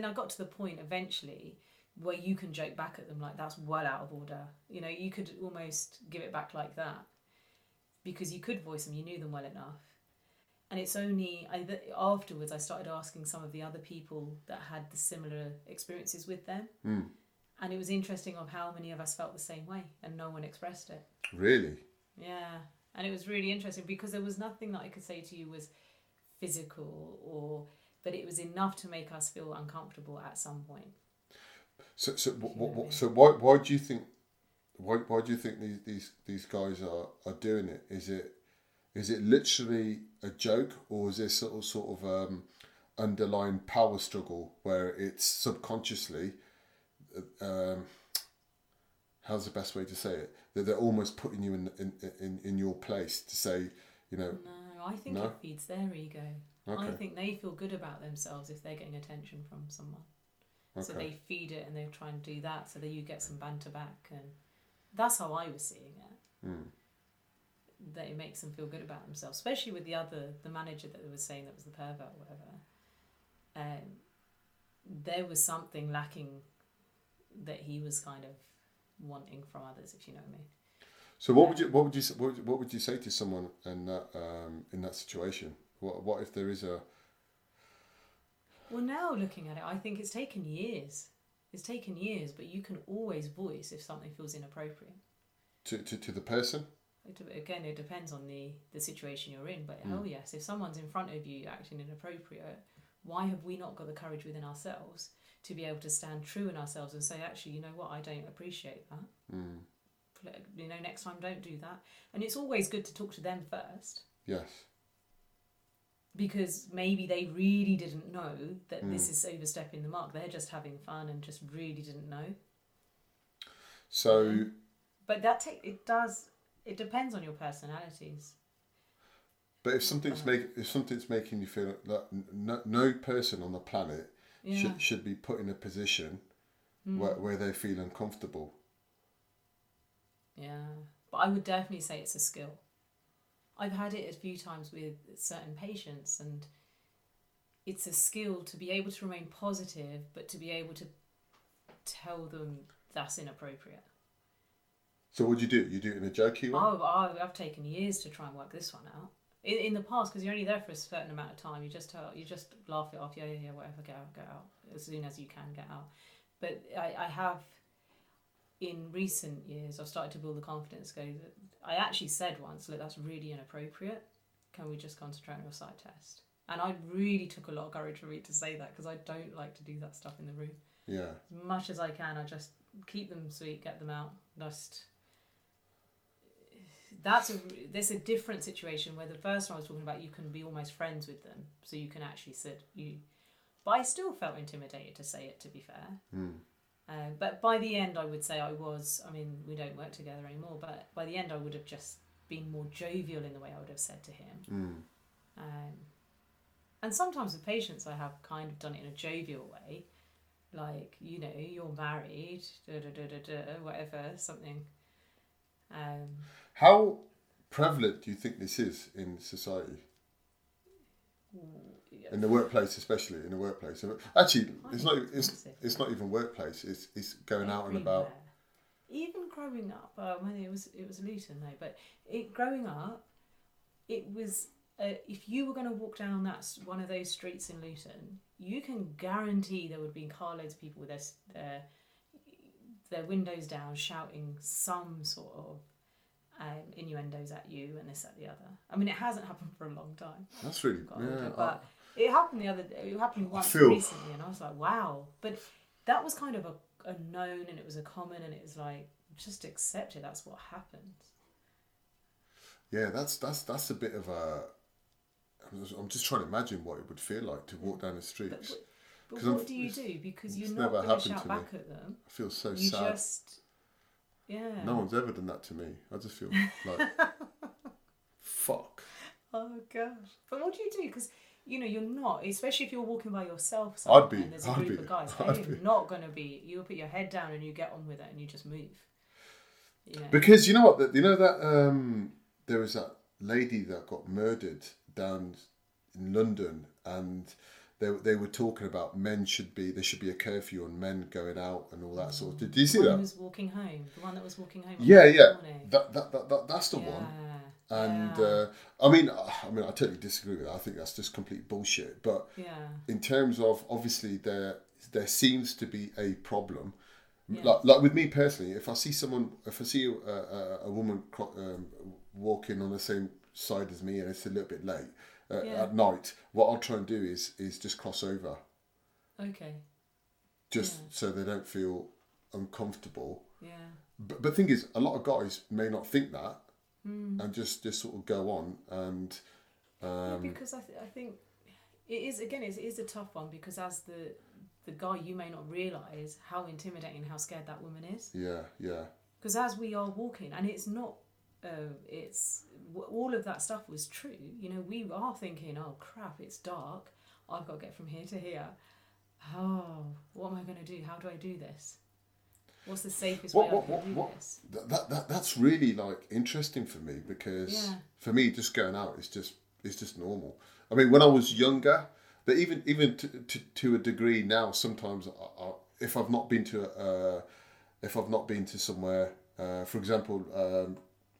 I got to the point eventually where you can joke back at them, like, that's well out of order. You know, you could almost give it back like that, because you could voice them, you knew them well enough. And it's only afterwards I started asking some of the other people that had the similar experiences with them. Mm. And it was interesting of how many of us felt the same way, and no one expressed it. Really? Yeah. And it was really interesting, because there was nothing that I could say to you was physical but it was enough to make us feel uncomfortable at some point. So why do you think these guys are doing it? Is it literally a joke, or is there sort of underlying power struggle where it's subconsciously, how's the best way to say it, that they're almost putting you in your place to say, you know? No, I think it feeds their ego. Okay. I think they feel good about themselves if they're getting attention from someone. Okay. So they feed it, and they try and do that so that you get some banter back. And that's how I was seeing it. Mm. That it makes them feel good about themselves, especially with the manager that they were saying that was the pervert or whatever. There was something lacking that he was kind of wanting from others, if you know what I mean. So what would you say to someone in that situation? What if there is a... Well, now looking at it, I think it's taken years. It's taken years, but you can always voice if something feels inappropriate. To the person? Again, it depends on the situation you're in, but hell yes, if someone's in front of you acting inappropriate, why have we not got the courage within ourselves to be able to stand true in ourselves and say, actually, you know what, I don't appreciate that. Mm. You know, next time don't do that. And it's always good to talk to them first. Yes. Because maybe they really didn't know that this is overstepping the mark. They're just having fun and just really didn't know. So... But it depends on your personalities. But if something's making you feel like no person on the planet should be put in a position where they feel uncomfortable. Yeah, but I would definitely say it's a skill. I've had it a few times with certain patients, and it's a skill to be able to remain positive, but to be able to tell them that's inappropriate. So what do you do? You do it in a jokey way? Oh, I've taken years to try and work this one out. In the past, because you're only there for a certain amount of time, you just laugh it off, yeah, whatever, get out, as soon as you can get out. But I have, in recent years, I've started to build the confidence to go, that I actually said once, look, that's really inappropriate, can we just concentrate on your sight test? And I really took a lot of courage for me to say that, because I don't like to do that stuff in the room. Yeah. As much as I can, I just keep them sweet, get them out, just... There's a different situation where the first one I was talking about, you can be almost friends with them, so you can actually but I still felt intimidated to say it, to be fair. But by the end I would say we don't work together anymore, but by the end I would have just been more jovial in the way I would have said to him. And sometimes with patients I have kind of done it in a jovial way, like, you know, you're married, whatever, something. How prevalent do you think this is in society? Yeah. In the workplace, especially in the workplace. Actually, it's not even workplace. It's going everywhere. Out and about. Even growing up, it was Luton though. But growing up, it was if you were going to walk down one of those streets in Luton, you can guarantee there would be carloads of people with their windows down, shouting some sort of innuendos at you and this, at the other. I mean, it hasn't happened for a long time. That's really good. But it happened the other day. It happened once recently, and I was like, wow. But that was kind of a known, and it was a common, and it was like, just accept it. That's what happens. Yeah, that's a bit of a... I'm just trying to imagine what it would feel like to walk down the streets. But what do you do? Because you're not going to shout back at them. I feel so sad. You just... Yeah. No one's ever done that to me. I just feel like, fuck. Oh, gosh. But what do you do? Because, you know, you're not, especially if you're walking by yourself somewhere and there's a group of guys, you're not going to be, you'll put your head down and you get on with it and you just move. You know? Because, you know what, there was that lady that got murdered down in London, and... They were talking about there should be a curfew on men going out and all that sort of thing. Did you see that? The one that was walking home. Yeah. That's the one. And I mean, I totally disagree with that. I think that's just complete bullshit. But in terms of, obviously, there seems to be a problem. Yeah. Like with me personally, if I see a woman walking on the same side as me and it's a little bit late. At night, what I'll try and do is just cross over. Okay. Just so they don't feel uncomfortable. Yeah. But the thing is, a lot of guys may not think that and just sort of go on and... because I think it is a tough one, because as the guy, you may not realise how intimidating and how scared that woman is. Yeah. Because as we are walking, and it's not... all of that stuff was true. You know, we are thinking, oh crap, it's dark, I've got to get from here to here. Oh, what am I going to do? How do I do this? What's the safest way I can do this? That's really like interesting for me, because for me, just going out is just normal. I mean, when I was younger, but even to a degree now, sometimes I, if I've not been to somewhere, for example.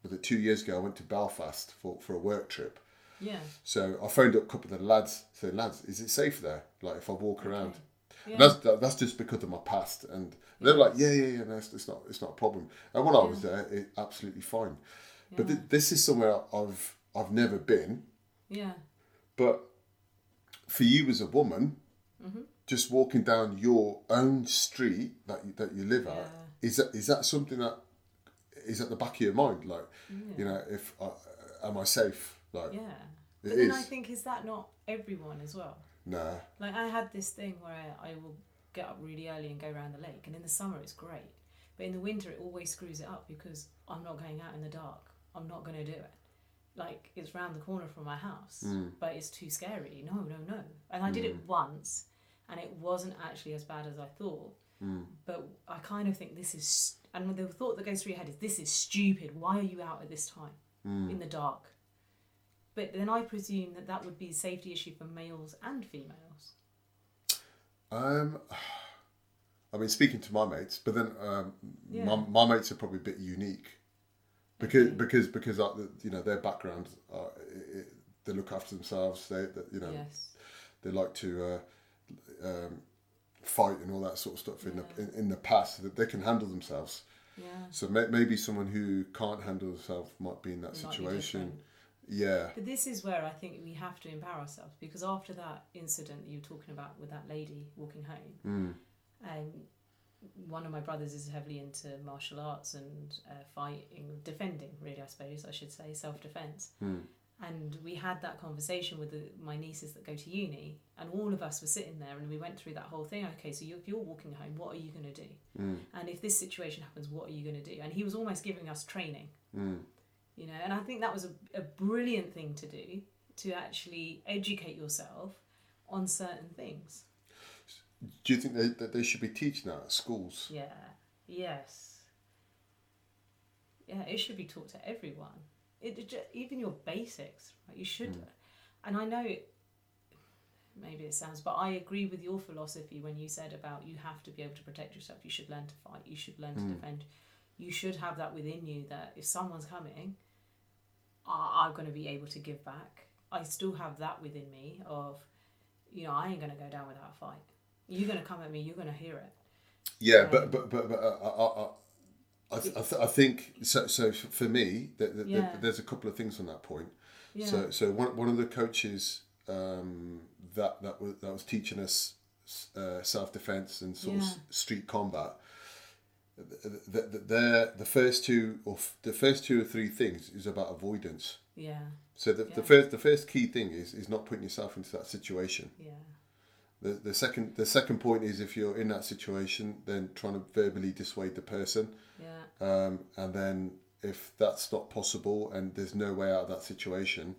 That 2 years ago I went to Belfast for a work trip. Yeah. So I phoned up a couple of the lads, said, lads, is it safe there? Like, if I walk around. Yeah. And that's just because of my past. And they're like, yeah, no, it's not a problem. And when I was there, it absolutely fine. Yeah. But this is somewhere I've never been. Yeah. But for you as a woman, just walking down your own street that you live at, is that something that is at the back of your mind, like, you know, if am I safe? Like, but then I think, is that not everyone as well? Nah. Like, I had this thing where I will get up really early and go around the lake, and in the summer it's great, but in the winter it always screws it up, because I'm not going out in the dark. I'm not going to do it. Like, it's round the corner from my house, but it's too scary. No. And I did it once, and it wasn't actually as bad as I thought. But I kind of think this is, and the thought that goes through your head is, this is stupid. Why are you out at this time in the dark? But then I presume that that would be a safety issue for males and females. I mean, speaking to my mates, but then my mates are probably a bit unique because you know, their background, they look after themselves. They you know, they like to fight and all that sort of stuff in the past, so that they can handle themselves. Yeah. So maybe someone who can't handle themselves might be in that situation. Yeah. But this is where I think we have to empower ourselves, because after that incident that you were talking about with that lady walking home, one of my brothers is heavily into martial arts and fighting, defending, really, I suppose I should say, self-defense. And we had that conversation with my nieces that go to uni, and all of us were sitting there and we went through that whole thing. Okay, so if you're walking home, what are you going to do? And if this situation happens, what are you going to do? And he was almost giving us training. You know, and I think that was a brilliant thing to do, to actually educate yourself on certain things. Do you think that they should be teaching that at schools? Yeah, yes. Yeah, it should be taught to everyone. Even your basics, right? You should. And I know, maybe it sounds, but I agree with your philosophy when you said about you have to be able to protect yourself. You should learn to fight. You should learn to defend. You should have that within you that if someone's coming, I'm going to be able to give back. I still have that within me of, you know, I ain't going to go down without a fight. You're going to come at me, you're going to hear it. Yeah, I think so for me, there's a couple of things on that point. Yeah. So one of the coaches that was teaching us self-defense and sort of street combat, the first two or three things is about avoidance. Yeah. So the first key thing is not putting yourself into that situation. Yeah. The second point is, if you're in that situation, then trying to verbally dissuade the person. Yeah. And then if that's not possible and there's no way out of that situation,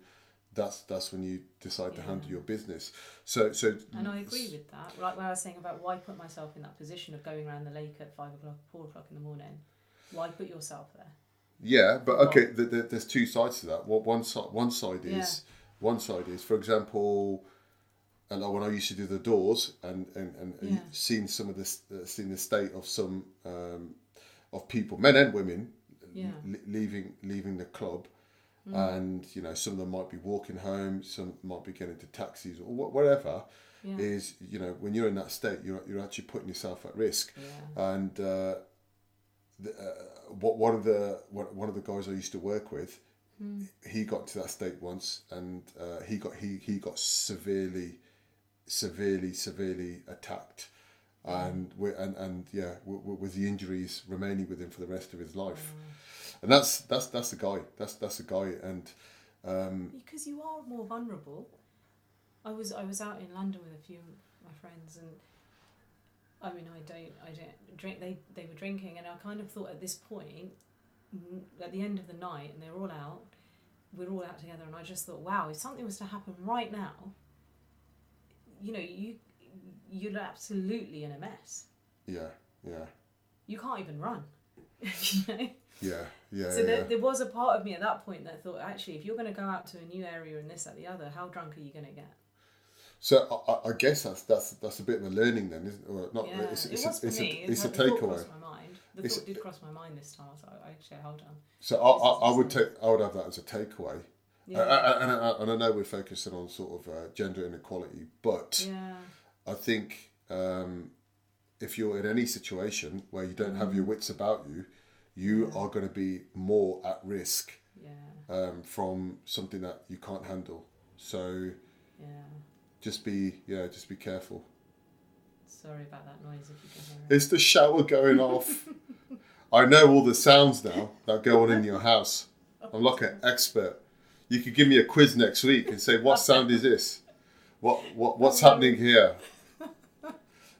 that's when you decide to handle your business. And I agree with that. Like what I was saying about why put myself in that position of going around the lake at 5 o'clock, 4 o'clock in the morning. Why put yourself there? Yeah, but okay, there's two sides to that. What one side is, for example. And when I used to do the doors, and seeing some of this, seeing the state of some of people, men and women, leaving the club, and you know, some of them might be walking home, some might be getting into taxis or whatever. Yeah. Is, you know, when you're in that state, you're actually putting yourself at risk. Yeah. And one of the guys I used to work with, he got to that state once, and he got severely attacked, with the injuries remaining with him for the rest of his life, and that's the guy, and because you are more vulnerable. I was out in London with a few of my friends, and I mean I don't drink. They were drinking, and I kind of thought at this point, at the end of the night, and they were all out, we were all out together, and I just thought, wow, if something was to happen right now, you know, you're absolutely in a mess. Yeah, yeah. You can't even run. You know? Yeah, yeah. So there was a part of me at that point that thought, actually, if you're going to go out to a new area and this at the other, how drunk are you going to get? So I guess that's a bit of a learning then, isn't it? Or not? Yeah, it's a takeaway. The thought did cross my mind this time. I was like, actually, hold on. So I would have that as a takeaway. Yeah. And I know we're focusing on sort of gender inequality, but I think if you're in any situation where you don't have your wits about you, you are going to be more at risk from something that you can't handle. So just be careful. Sorry about that noise if you can hear it. It's the shower going off. I know all the sounds now that go on in your house. I'm like an expert. You could give me a quiz next week and say, what sound is this? What's happening here?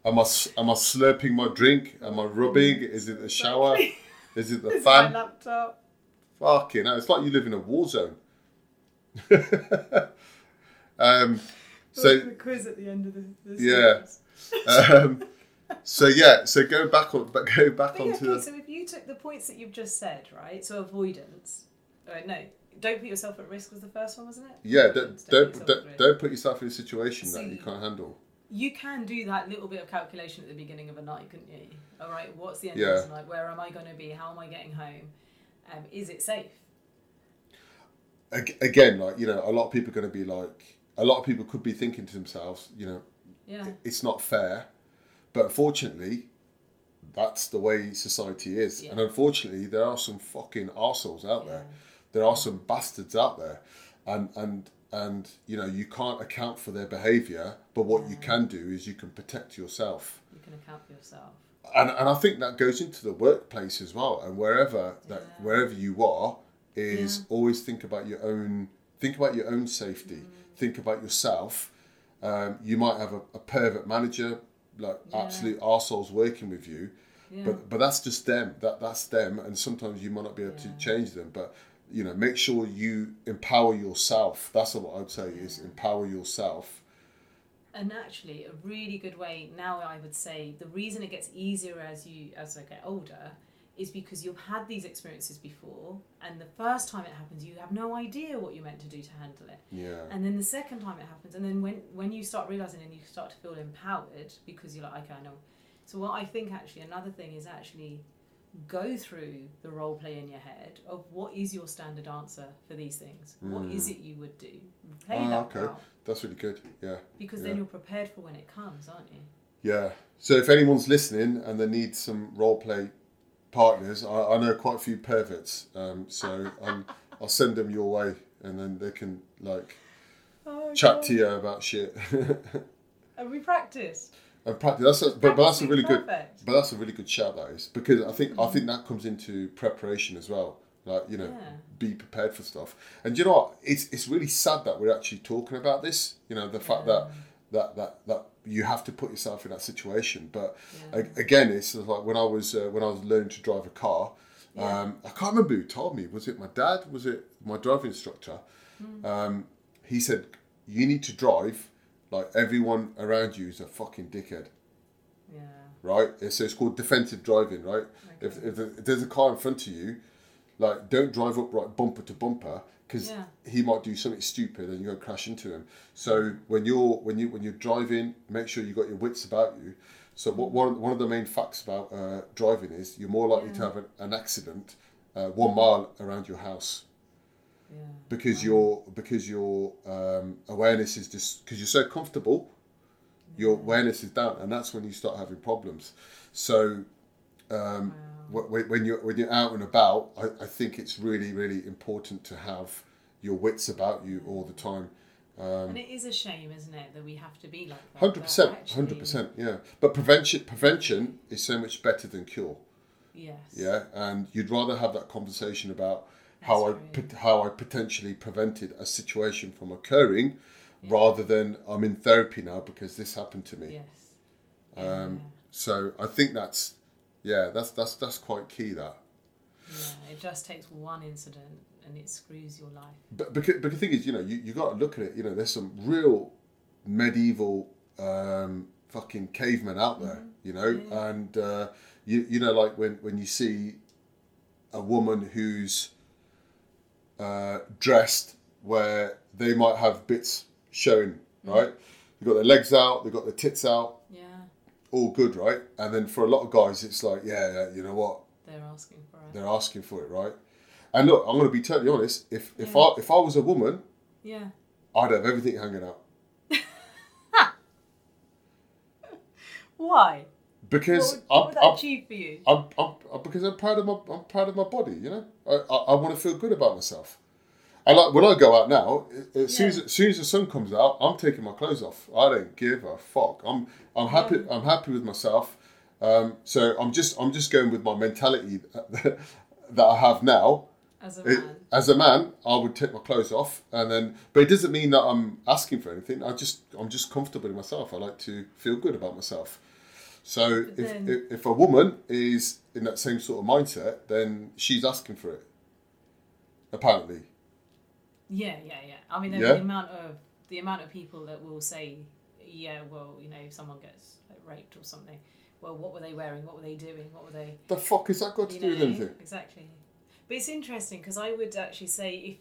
Am I slurping my drink? Am I rubbing? Is it the shower? Is it the fan? It's my laptop. Fucking hell. It's like you live in a war zone. So the quiz at the end of this. Yeah. So go back onto. Okay, so if you took the points that you've just said, right? So avoidance. Don't put yourself at risk was the first one, wasn't it? Yeah, don't put yourself in a situation that you can't handle. You can do that little bit of calculation at the beginning of a night, couldn't you? All right, what's the end of this night? Where am I going to be? How am I getting home? Is it safe? Again, a lot of people are going to be a lot of people could be thinking to themselves, it's not fair. But unfortunately, that's the way society is. Yeah. And unfortunately, there are some fucking arseholes out there. There are some bastards out there. And you can't account for their behaviour, but what you can do is you can protect yourself. You can account for yourself. And I think that goes into the workplace as well. And wherever you are, is always think about your own safety. Think about yourself. You might have a pervert manager, absolute arseholes working with you, but that's just them. That's them, and sometimes you might not be able to change them. But make sure you empower yourself. That's what I'd say is empower yourself. And actually, a really good way now, I would say, the reason it gets easier as I get older is because you've had these experiences before, and the first time it happens, you have no idea what you're meant to do to handle it. Yeah. And then the second time it happens, and then when you start realising and you start to feel empowered because you're like, okay, I know. So what I think actually another thing is actually go through the role play in your head of what is your standard answer for these things. What is it you would do? Play that okay. Out. That's really good, yeah. Because then you're prepared for when it comes, aren't you? Yeah. So if anyone's listening and they need some role play partners, I know quite a few perverts, so I'll send them your way, and then they can chat to you about shit. And we practice. And practice. That's a really perfect. Good. But that's a really good shout. That is because I think that comes into preparation as well. Be prepared for stuff. And do you know what? It's really sad that we're actually talking about this. The fact that you have to put yourself in that situation, but again, it's like when I was learning to drive a car. I can't remember who told me. Was it my dad? Was it my driving instructor? He said you need to drive like everyone around you is a fucking dickhead. Yeah. Right. So it's called defensive driving, right? Okay. If there's a car in front of you, don't drive up right bumper to bumper. Because he might do something stupid and you're going to crash into him. So when you're driving, make sure you've got your wits about you. So one of the main facts about driving is you're more likely to have an accident 1 mile around your house. Yeah. Because your awareness is just because you're so comfortable, your awareness is down, and that's when you start having problems. So. When you're out and about, I think it's really, really important to have your wits about you all the time. And it is a shame, isn't it, that we have to be like that? 100%, yeah. But prevention is so much better than cure. Yes. Yeah, and you'd rather have that conversation about how I potentially prevented a situation from occurring, rather than I'm in therapy now because this happened to me. Yes. So I think that's. Yeah, that's quite key, that. Yeah, it just takes one incident and it screws your life. But the thing is, you got to look at it. There's some real medieval fucking cavemen out there, Yeah. And when you see a woman who's dressed where they might have bits showing, right? They've got their legs out, they've got their tits out. Yeah. All good, right? And then for a lot of guys, it's like, you know what? They're asking for it. They're asking for it, right? And look, I'm going to be totally honest. If I was a woman, I'd have everything hanging out. Why? Because what would that achieve for you? Because I'm proud of my body. I want to feel good about myself. And when I go out now, as soon as the sun comes out, I'm taking my clothes off. I don't give a fuck. I'm happy. Yeah. I'm happy with myself. So I'm just going with my mentality that I have now. As a man, I would take my clothes off, and then. But it doesn't mean that I'm asking for anything. I'm just comfortable in myself. I like to feel good about myself. So if a woman is in that same sort of mindset, then she's asking for it. Apparently. Yeah. I mean, the amount of people that will say, yeah, well, you know, if someone gets like, raped or something, well, what were they wearing? What were they doing? What were they... The fuck is that got to do with anything? Exactly. But it's interesting, because I would actually say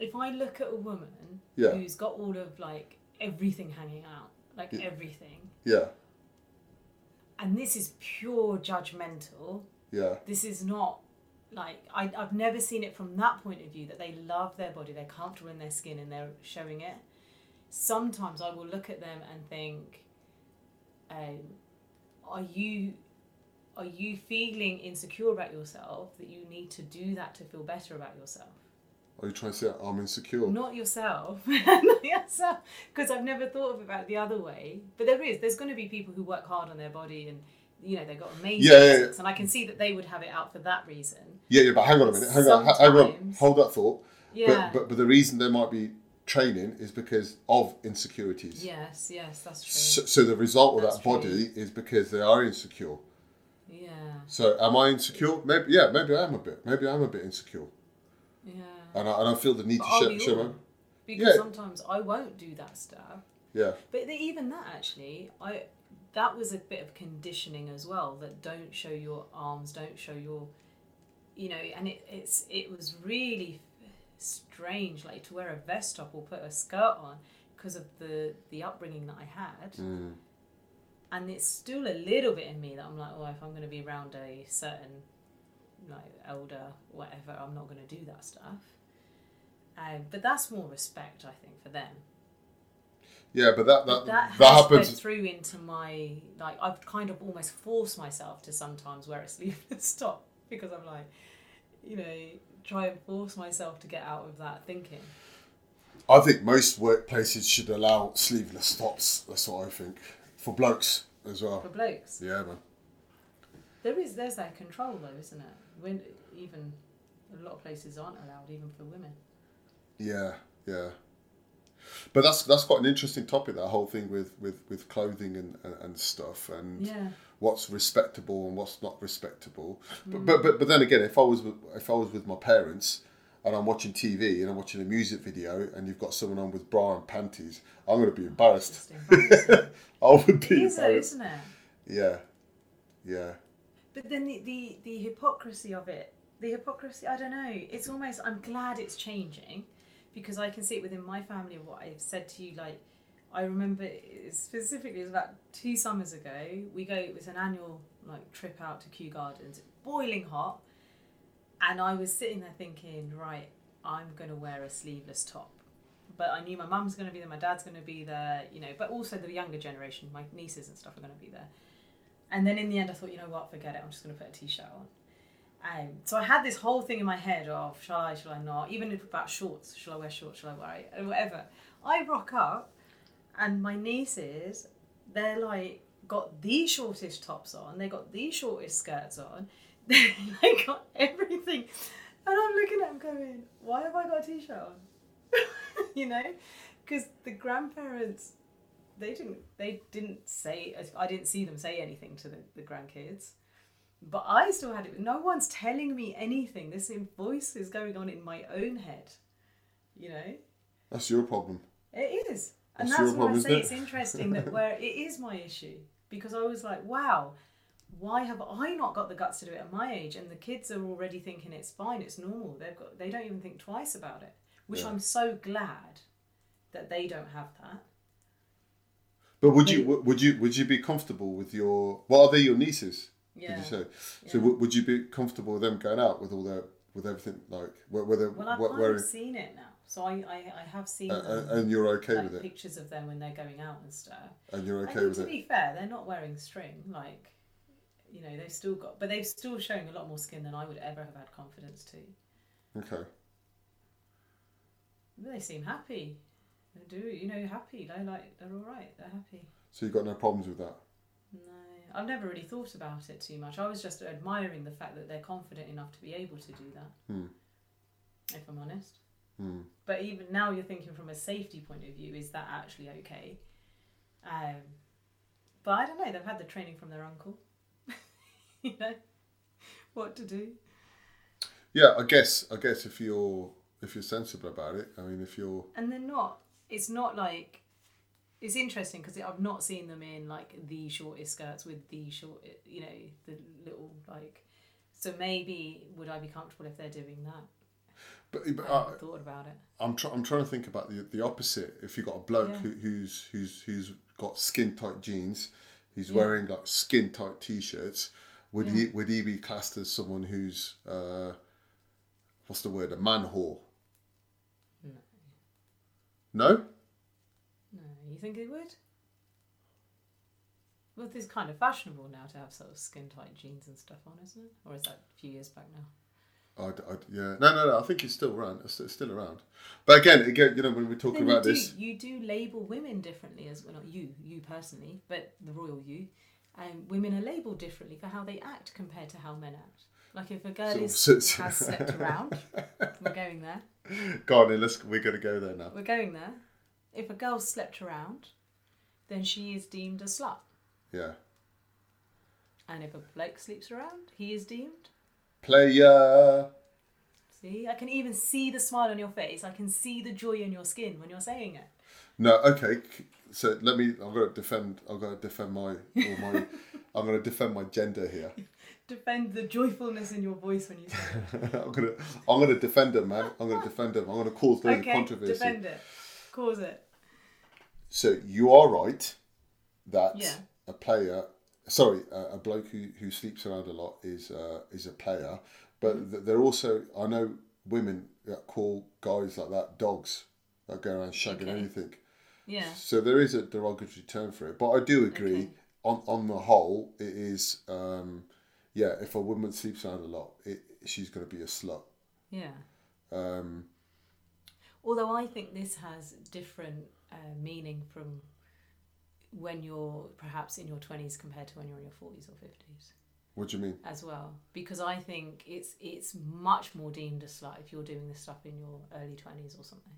if I look at a woman who's got all of, like, everything hanging out, like everything... Yeah. And this is pure judgmental. Yeah. This is not... Like, I've never seen it from that point of view, that they love their body, they're comfortable in their skin and they're showing it. Sometimes I will look at them and think, are you feeling insecure about yourself that you need to do that to feel better about yourself? Are you trying to say I'm insecure? Not yourself. Not yourself. Because I've never thought of it about the other way. But there's going to be people who work hard on their body and... You know, they've got amazing reasons, and I can see that they would have it out for that reason. Yeah, but hang on a minute. Hang on. Hold that thought. Yeah. But the reason they might be training is because of insecurities. Yes, that's true. So the result of that body is because they are insecure. Yeah. So am I insecure? Maybe I am a bit. Maybe I'm a bit insecure. Yeah. And I feel the need to show up. Because sometimes I won't do that stuff. Yeah. But even that, actually, that was a bit of conditioning as well, that don't show your arms, don't show your, you know, and it was really strange, like, to wear a vest top or put a skirt on because of the upbringing that I had. Mm. And it's still a little bit in me that I'm like, oh, if I'm going to be around a certain, like, elder, whatever, I'm not going to do that stuff. But that's more respect, I think, for them. Yeah, but that happens through into my, like, I've kind of almost forced myself to sometimes wear a sleeveless top because I'm like, you know, try and force myself to get out of that thinking. I think most workplaces should allow sleeveless tops. That's what I think, for blokes as well. For blokes. Yeah, man. There's that control though, isn't it? When even a lot of places aren't allowed, even for women. Yeah. Yeah. But that's quite an interesting topic, that whole thing with clothing and stuff, and what's respectable and what's not respectable. Mm. But then again, if I was with my parents and I'm watching TV and I'm watching a music video and you've got someone on with bra and panties, I'm going to be embarrassed. I would be. It is, isn't it? Yeah, yeah. But then the hypocrisy of it, I don't know. It's almost, I'm glad it's changing. Because I can see it within my family, what I've said to you, like, I remember specifically, it was about 2 summers ago, it was an annual, like, trip out to Kew Gardens, boiling hot, and I was sitting there thinking, right, I'm going to wear a sleeveless top. But I knew my mum's going to be there, my dad's going to be there, you know, but also the younger generation, my nieces and stuff are going to be there. And then in the end, I thought, you know what, forget it, I'm just going to put a T-shirt on. So I had this whole thing in my head of, shall I not, even about shorts, shall I wear shorts, shall I wear it, whatever. I rock up and my nieces, they're like, got the shortest tops on, they got the shortest skirts on, they got everything. And I'm looking at them going, why have I got a T-shirt on? You know, because the grandparents, I didn't see them say anything to the grandkids. But I still had it. No one's telling me anything. This voice is going on in my own head, you know. That's your problem. It is. And that's why I say it's interesting that where it is my issue. Because I was like, wow, why have I not got the guts to do it at my age? And the kids are already thinking it's fine, it's normal. They don't even think twice about it. Which I'm so glad that they don't have that. But would you be comfortable with your... Well, are they your nieces? Yeah. Did you say? Yeah. So would you be comfortable with them going out with all their, with everything, like, whether... Well, I've kind of seen it now. So I have seen them, and you're okay, like, with it? Pictures of them when they're going out and stuff. And you're okay with it? To be fair, they're not wearing string, like, you know, they've still got... But they're still showing a lot more skin than I would ever have had confidence to. Okay. They seem happy. They do, you know, happy. They're all right. They're happy. So you've got no problems with that? No. I've never really thought about it too much. I was just admiring the fact that they're confident enough to be able to do that, if I'm honest. Mm. But even now you're thinking from a safety point of view, is that actually okay? But I don't know, they've had the training from their uncle. You know, what to do. Yeah, I guess if you're sensible about it, I mean, if you're... And they're not. it's not like, it's interesting because I've not seen them in like the shortest skirts with the short, you know, the little like, so maybe would I be comfortable if they're doing that? But I haven't thought about it. I'm trying to think about the opposite. If you've got a bloke who's got skin tight jeans, he's wearing like skin tight t-shirts, would he be classed as someone who's what's the word, a man whore? No? No, you think he would? Well, it's kind of fashionable now to have sort of skin tight jeans and stuff on, isn't it? Or is that a few years back now? No, I think it's still around. But again, you know, when we're talking about this, you do label women differently as well. Not you personally, but the royal you. Women are labelled differently for how they act compared to how men act. Like if a girl has slept around, we're going there. Go on, we're going to go there now. We're going there. If a girl slept around, then she is deemed a slut. Yeah. And if a bloke sleeps around, he is deemed. Player. See, I can even see the smile on your face. I can see the joy in your skin when you're saying it. No, okay. So I'm going to defend my gender here. Defend the joyfulness in your voice when you say it. I'm going to defend it, man. I'm going to defend it. I'm going to cause the controversy. Okay, defend it. Cause it. So you are right that a player... Sorry, a bloke who sleeps around a lot is a player, but they're also, I know women that call guys like that dogs that go around shagging anything. Yeah. So there is a derogatory term for it, but I do agree on the whole it is if a woman sleeps around a lot, she's going to be a slut. Yeah. Although I think this has different meaning from when you're perhaps in your 20s compared to when you're in your 40s or 50s. What do you mean? As well. Because I think it's much more deemed a slut if you're doing this stuff in your early 20s or something.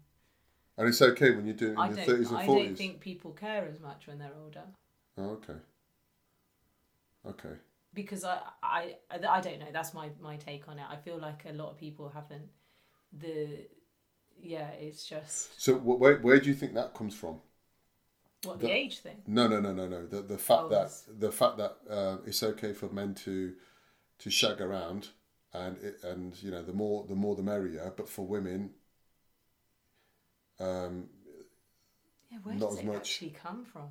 And it's okay when you're doing it in your 30s and 40s? I don't think people care as much when they're older. Oh, okay. Okay. Because I don't know. That's my take on it. I feel like a lot of people haven't. It's just... So where do you think that comes from? What, the age thing? No. The fact that it's okay for men to shag around, and you know, the more the merrier. But for women, where does it actually come from?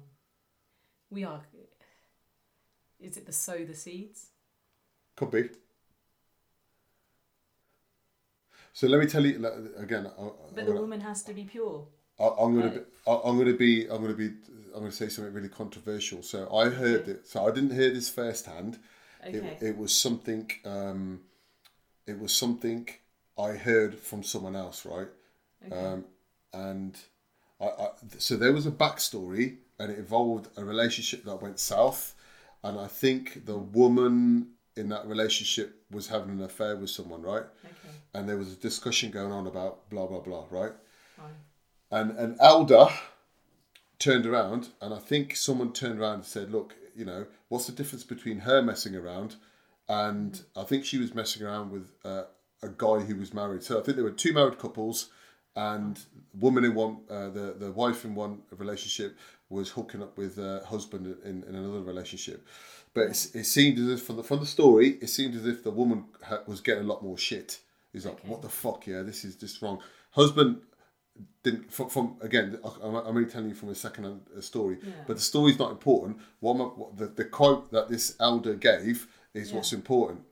Is it the sow the seeds? Could be. So let me tell you again. The woman has to be pure. I'm going to say something really controversial. So I heard it. So I didn't hear this firsthand. Okay. It was something. It was something I heard from someone else, right? Okay. So there was a backstory, and it involved a relationship that went south, and I think the woman in that relationship was having an affair with someone, right? Okay. And there was a discussion going on about blah blah blah, right? Fine. And an elder turned around, and I think someone turned around and said, look, you know, what's the difference between her messing around and I think she was messing around with a guy who was married. So I think there were two married couples, and woman in one, the wife in one relationship was hooking up with a husband in another relationship. But it seemed as if from the story, it seemed as if the woman was getting a lot more shit. He's like, what the fuck, this is just wrong. Husband... Didn't from again. I'm only telling you from a second story, but the story's not important. The quote that this elder gave is what's important.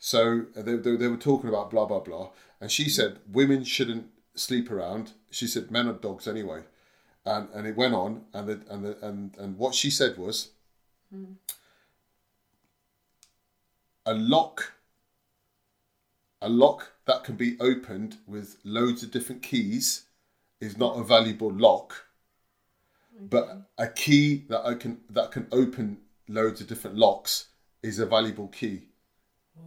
So they were talking about blah blah blah, and she said women shouldn't sleep around. She said men are dogs anyway, and it went on, and what she said was a lock that can be opened with loads of different keys is not a valuable lock, but a key that can open loads of different locks is a valuable key.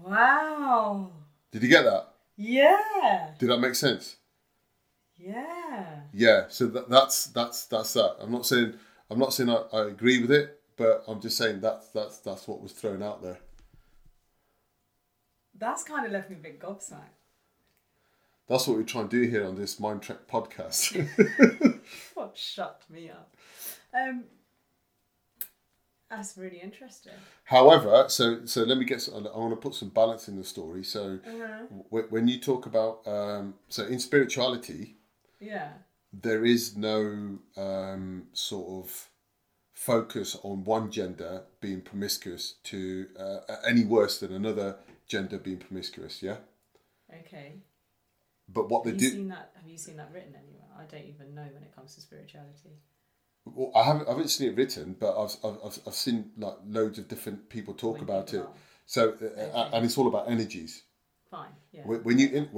Wow. Did you get that? Yeah. Did that make sense? Yeah. Yeah. So that's that. I'm not saying I agree with it, but I'm just saying that's what was thrown out there. That's kind of left me a bit gobsmacked. That's what we try and do here on this Mindtrek podcast. what shut me up. That's really interesting. However, so let me get. I want to put some balance in the story. So when you talk about so in spirituality, yeah, there is no sort of focus on one gender being promiscuous to any worse than another gender being promiscuous. Yeah. Okay. But what have you seen that written anywhere? I don't even know when it comes to spirituality. Well, I haven't seen it written, but I've seen like loads of different people talk about it. So okay. And it's all about energies. Fine. Yeah. When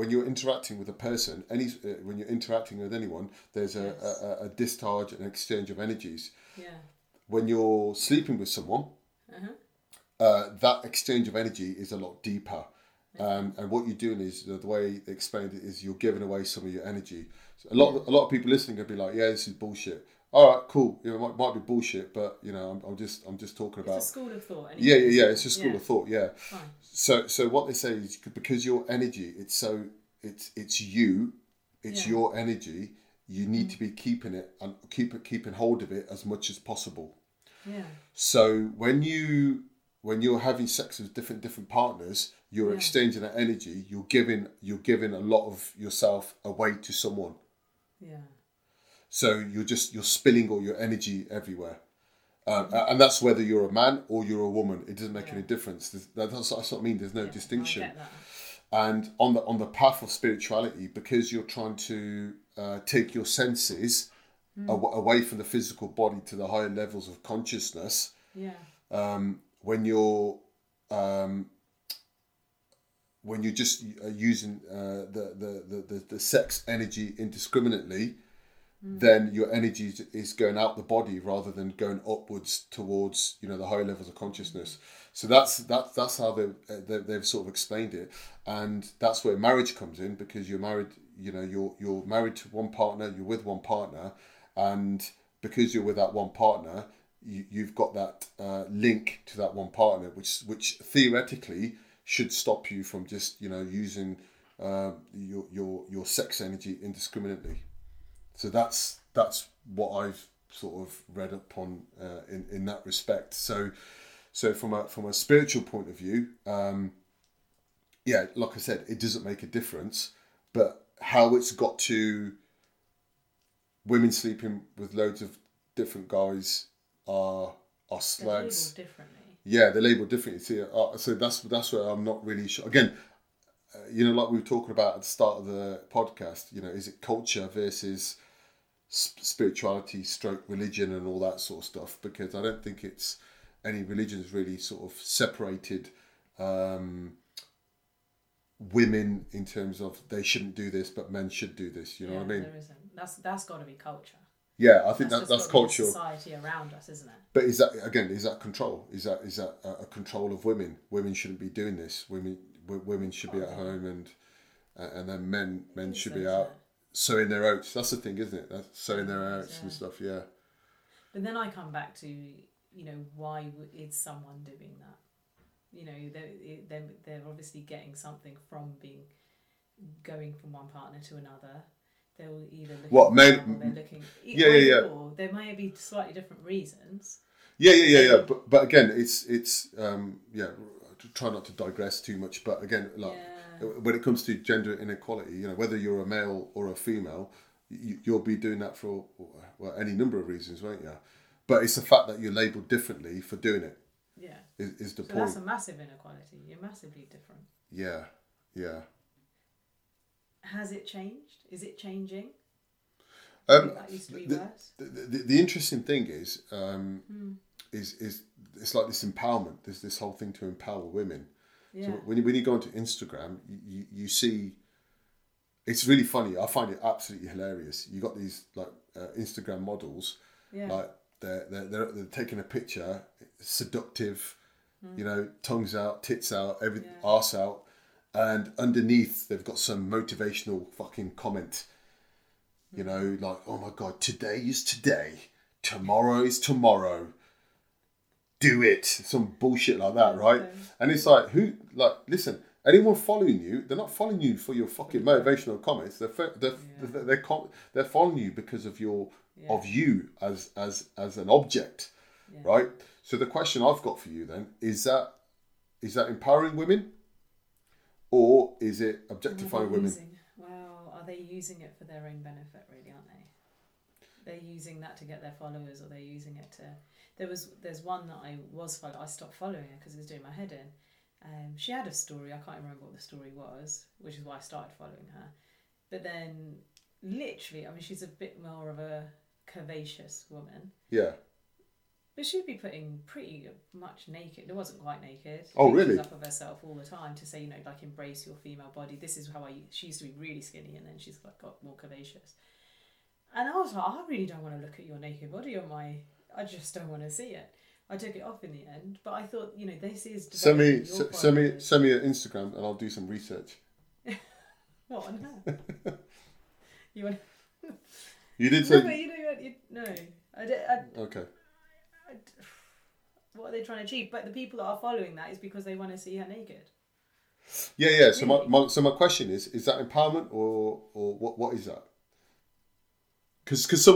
you're interacting with a person, when you're interacting with anyone, there's a discharge and exchange of energies. Yeah. When you're sleeping with someone, that exchange of energy is a lot deeper. And what you're doing is the way they explained it is you're giving away some of your energy. So a lot of people listening could be like, "Yeah, this is bullshit." All right, cool. You know, it might be bullshit, but you know, I'm just talking about. It's a school of thought. Anyway. Yeah. It's a school of thought. Yeah. Fine. So what they say is because your energy, your energy. You need to be keeping it and keeping hold of it as much as possible. Yeah. So when you're having sex with different partners, you're exchanging that energy. You're giving a lot of yourself away to someone. Yeah. So you're spilling all your energy everywhere, and that's whether you're a man or you're a woman. It doesn't make any difference. That's what I mean. There's no distinction. I get that. And on the path of spirituality, because you're trying to take your senses away from the physical body to the higher levels of consciousness. Yeah. When you're just using the sex energy indiscriminately, then your energy is going out the body rather than going upwards towards the higher levels of consciousness. So that's how they've sort of explained it, and that's where marriage comes in, because you're married. You're married to one partner. You're with one partner, and because you're with that one partner, you've got that link to that one partner, which theoretically should stop you from just using your sex energy indiscriminately. So that's what I've sort of read upon in that respect. So from a spiritual point of view, like I said, it doesn't make a difference. But how it's got to women sleeping with loads of different guys are slags. They're labelled differently. Yeah, they're labelled differently. So that's where I'm not really sure. Again, like we were talking about at the start of the podcast, is it culture versus spirituality, stroke religion, and all that sort of stuff? Because I don't think it's any religion's really sort of separated women in terms of they shouldn't do this, but men should do this. You know what I mean? There isn't. That's got to be culture. Yeah, I think that's culture. Society around us, isn't it? But is that control? Is that a control of women? Women shouldn't be doing this. Women should be at home, and then men should be out sowing their oats. That's the thing, isn't it? That's sowing their oats and stuff, yeah. But then I come back to, why is someone doing that? They're obviously getting something from going from one partner to another. They'll either look or there may be slightly different reasons. Yeah. But again, it's try not to digress too much, but again, when it comes to gender inequality, whether you're a male or a female, you'll be doing that for any number of reasons, won't you? But it's the fact that you're labelled differently for doing it. Yeah. Is the point. That's a massive inequality. You're massively different. Yeah, yeah. Has it changed? Is it changing? That used to be worse. The interesting thing is, is it's like this empowerment. There's this whole thing to empower women. Yeah. So when you go onto Instagram, you see, it's really funny. I find it absolutely hilarious. You got these Instagram models, like they're taking a picture, seductive, tongues out, tits out, everything, arse out, and underneath they've got some motivational fucking comment. Like, oh my God, today is today, tomorrow is tomorrow. Do it, some bullshit like that, right? Okay. And it's like, listen, anyone following you, they're not following you for your fucking motivational comments. They're following you because of your of you as an object, right? So the question I've got for you then is that empowering women, or is it objectifying women? Wow, are they using it for their own benefit? Really, aren't they? They're using that to get their followers, or they're using it to. There's one that I stopped following her because it was doing my head in. She had a story, I can't remember what the story was, which is why I started following her. But then, literally, I mean, she's a bit more of a curvaceous woman. Yeah. But she'd be putting pretty much naked. It wasn't quite naked. Oh, really? She was up of herself all the time to say, like, embrace your female body. This is how she used to be really skinny, and then she's like got more curvaceous. And I was like, I really don't want to look at your naked body on my... I just don't want to see it. I took it off in the end, but I thought, this is... Send me an Instagram and I'll do some research. What on earth? You want... You did say... Okay. What are they trying to achieve? But the people that are following that is because they want to see her naked. Yeah. So really? my question is that empowerment or what is that? Because some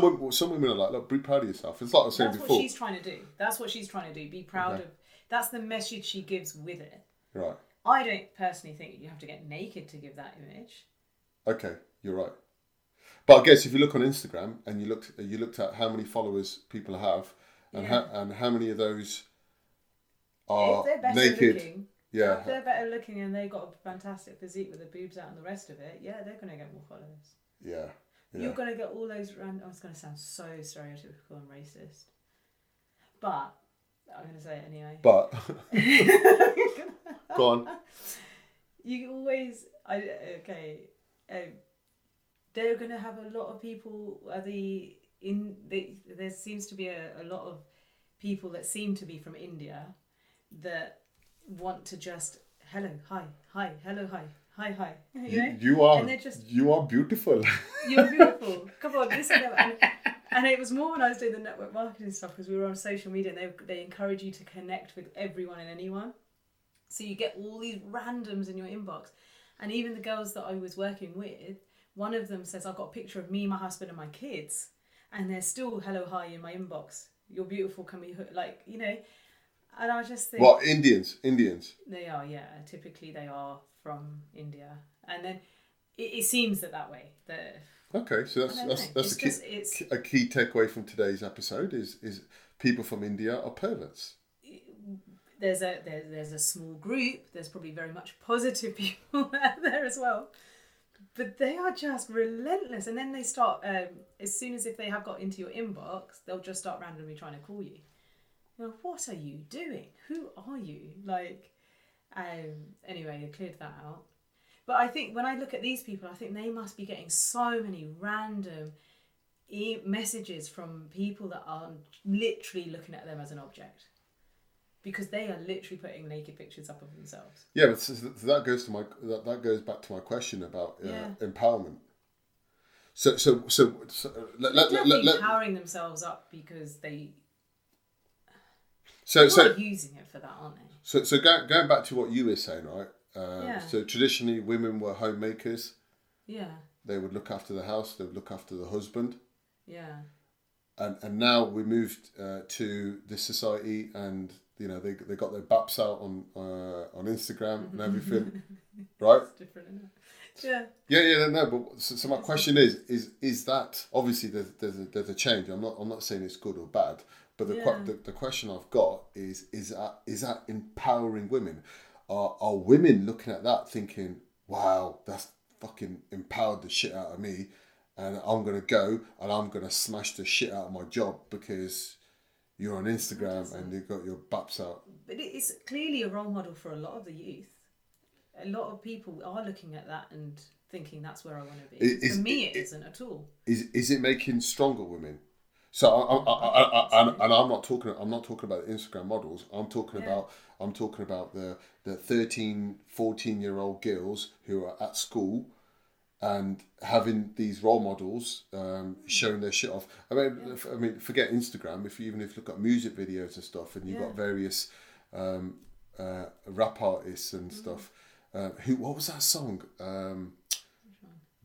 women are like, look, be proud of yourself. It's like I was saying before. That's what she's trying to do. Be proud of... That's the message she gives with it. Right. I don't personally think you have to get naked to give that image. Okay, you're right. But I guess if you look on Instagram and you looked at how many followers people have and how many of those are naked. Looking, yeah. If they're better looking and they've got a fantastic physique with the boobs out and the rest of it, yeah, they're going to get more followers. Yeah. You're going to get all those random... Oh, it's going to sound so stereotypical and racist. But, I'm going to say it anyway. But. Go on. You always... they're going to have a lot of people... there seems to be a lot of people that seem to be from India that want to just... Hello, hi, hello, hi. You are, and you are beautiful. You're beautiful. Come on, listen. And it was more when I was doing the network marketing stuff because we were on social media and they encourage you to connect with everyone and anyone. So you get all these randoms in your inbox. And even the girls that I was working with, one of them says, I've got a picture of me, my husband and my kids. And they're still hello, hi in my inbox. You're beautiful. Can we and I just think... What, Indians? They are, yeah. Typically they are from India. And then it seems that way. Okay, so that's a key takeaway from today's episode is people from India are perverts. There's a small group. There's probably very much positive people out there as well. But they are just relentless. And then they start, as soon as if they have got into your inbox, they'll just start randomly trying to call you. What are you doing? Who are you? Anyway, I cleared that out. But I think when I look at these people, I think they must be getting so many random messages from people that are literally looking at them as an object. Because they are literally putting naked pictures up of themselves. Yeah, but so that goes back to my question about empowerment. They're powering themselves up because they... So using it for that, aren't they? So going back to what you were saying, right? So traditionally, women were homemakers. Yeah. They would look after the house. They would look after the husband. Yeah. And now we moved to this society, and they got their baps out on Instagram and everything, right? It's different, isn't it? Yeah. Yeah. No, but so my question is that obviously there's a change. I'm not saying it's good or bad. But the question I've got is that empowering women? Are women looking at that thinking, wow, that's fucking empowered the shit out of me, and I'm going to go and I'm going to smash the shit out of my job because you're on Instagram and you've got your baps out? But it's clearly a role model for a lot of the youth. A lot of people are looking at that and thinking that's where I want to be. For me, it isn't at all. Is it making stronger women? So I'm not talking about Instagram models. I'm talking about the 13, 14-year-old girls who are at school and having these role models showing their shit off. I mean, forget Instagram. If you look at music videos and stuff, and you've got various rap artists and stuff. What was that song?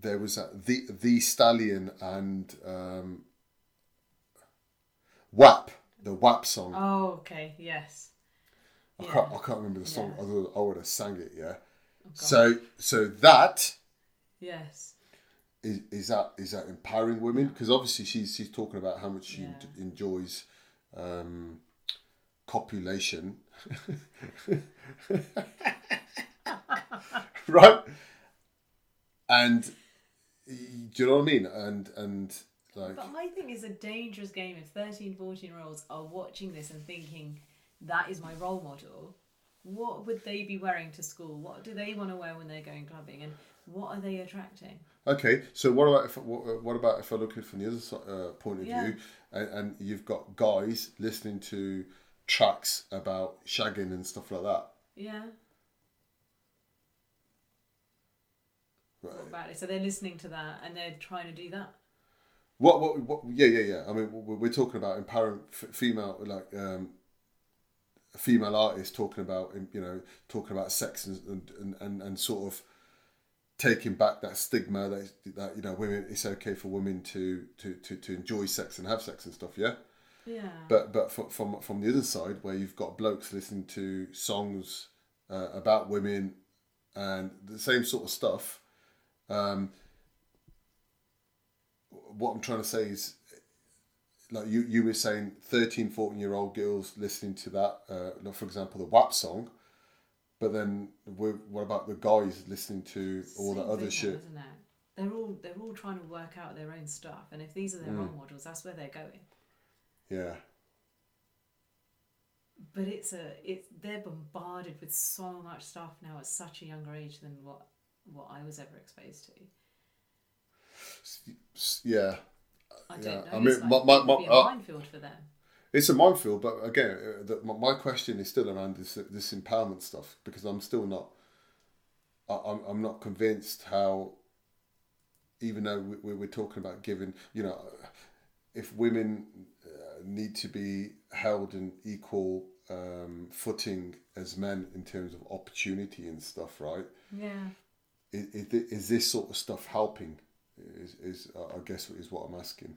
There was the Stallion and WAP, the WAP song. Oh, okay, yes. I can't remember the song. Yeah. I would have sang it, yeah. Oh, so that. Yes. Is that empowering women? Because obviously she's talking about how much she enjoys copulation, right? And do you know what I mean? And like, but I think it's a dangerous game if 13, 14-year-olds are watching this and thinking that is my role model. What would they be wearing to school? What do they want to wear when they're going clubbing? And what are they attracting? Okay, so what about if I look at it from the other point of view, and you've got guys listening to tracks about shagging and stuff like that? Yeah. Right. What about it? So they're listening to that and they're trying to do that. What? Yeah. I mean, we're talking about empowering female, like female artists talking about sex and sort of taking back that stigma that women, it's okay for women to enjoy sex and have sex and stuff, yeah. Yeah. But from the other side, where you've got blokes listening to songs about women and the same sort of stuff, what I'm trying to say is, like you were saying, 13, 14-year-old girls listening to that, for example, the WAP song. But then, what about the guys listening to all that other shit? Isn't it? They're all trying to work out their own stuff, and if these are their role models, that's where they're going. Yeah. But they're bombarded with so much stuff now at such a younger age than what I was ever exposed to. Yeah. I don't know. I mean, it's be a minefield for them. It's a minefield, but again, my question is still around this empowerment stuff, because I'm still not. I'm not convinced how. Even though we're talking about giving, if women need to be held in equal footing as men in terms of opportunity and stuff, right? Yeah. Is this sort of stuff helping? I guess is what I'm asking.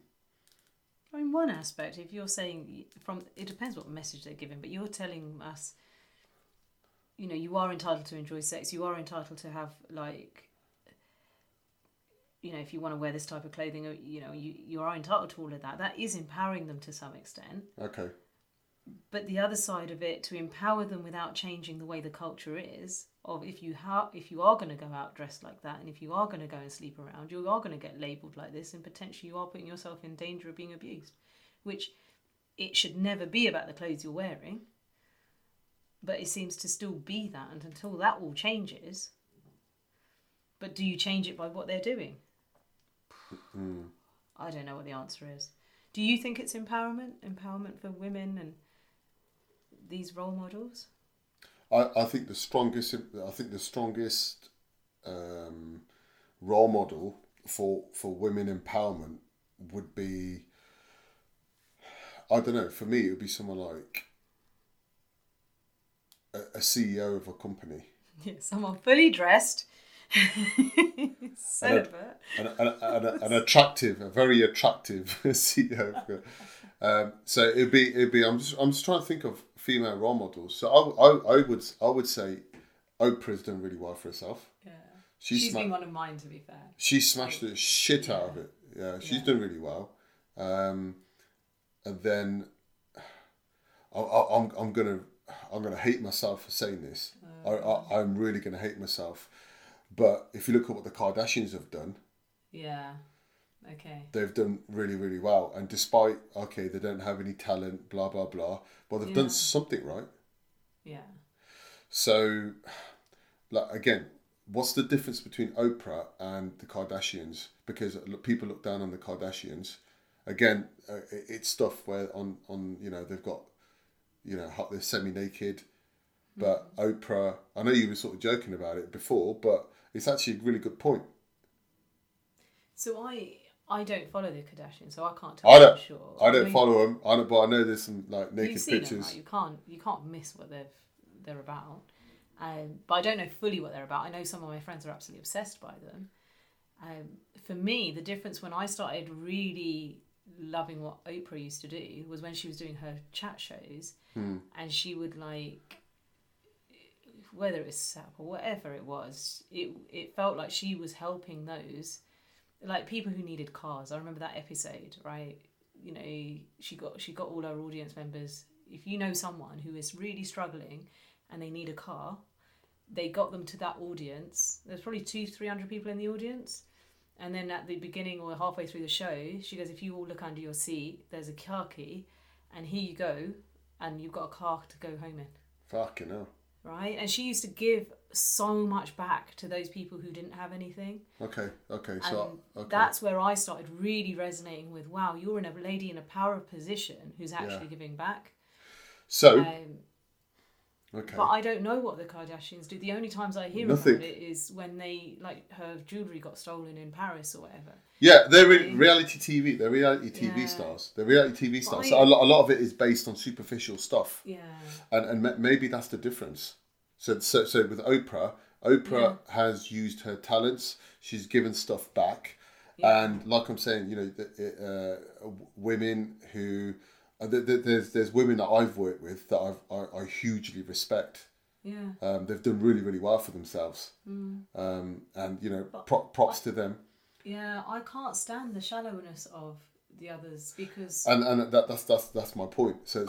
I mean, one aspect, if you're saying it depends what message they're giving, but you're telling us, you are entitled to enjoy sex, you are entitled to have, like, if you want to wear this type of clothing, you are entitled to all of that. That is empowering them to some extent. Okay. But the other side of it, to empower them without changing the way the culture is, of if you are going to go out dressed like that, and if you are going to go and sleep around, you are going to get labelled like this, and potentially you are putting yourself in danger of being abused, which it should never be about the clothes you're wearing. But it seems to still be that, and until that all changes, but do you change it by what they're doing? Mm. I don't know what the answer is. Do you think it's empowerment for women and these role models? I think the strongest role model for women empowerment would be, I don't know, for me it would be someone like a CEO of a company. Yeah, someone fully dressed, celibate, an attractive, a very attractive CEO. So it'd be. I'm just trying to think of female role models. So I would say Oprah's done really well for herself. Yeah, she's been one of mine, to be fair. She smashed the shit out of it. Yeah, she's done really well. And then I'm gonna hate myself for saying this. I'm really gonna hate myself. But if you look at what the Kardashians have done, yeah, okay, they've done really, really well. And despite, they don't have any talent, blah, blah, blah, but they've done something right. Yeah. So, like, again, what's the difference between Oprah and the Kardashians? Because people look down on the Kardashians. Again, it's stuff where on they've got, they're semi-naked. But Oprah, I know you were sort of joking about it before, but it's actually a really good point. So I don't follow the Kardashians, so I can't tell you for sure. I don't follow them, but I know there's some like naked pictures. Them, right? You can't miss what they're about. But I don't know fully what they're about. I know some of my friends are absolutely obsessed by them. For me, the difference when I started really loving what Oprah used to do was when she was doing her chat shows, and she would, like, whether it was SAP or whatever it was, it felt like she was helping those, like, people who needed cars. I remember that episode, right? You know, she got all her audience members. If you know someone who is really struggling and they need a car, they got them to that audience. There's probably 200-300 people in the audience. And then at the beginning or halfway through the show, she goes, if you all look under your seat, there's a car key, and here you go, and you've got a car to go home in. Fucking hell. Right? And she used to give so much back to those people who didn't have anything. Okay. So that's where I started really resonating with, wow, you're a lady in a power position who's actually giving back. So... okay. But I don't know what the Kardashians do. The only times I hear about it is when they, like, her jewellery got stolen in Paris or whatever. Yeah, they're reality TV. They're reality TV stars. They're reality TV stars. So a lot of it is based on superficial stuff. Yeah. And maybe that's the difference. So with Oprah has used her talents. She's given stuff back. Yeah. And like I'm saying, you know, women who... There's women that I've worked with that I hugely respect. Yeah. They've done really, really well for themselves. Mm. And, you know, props to them. Yeah, I can't stand the shallowness of the others because... And that's my point. So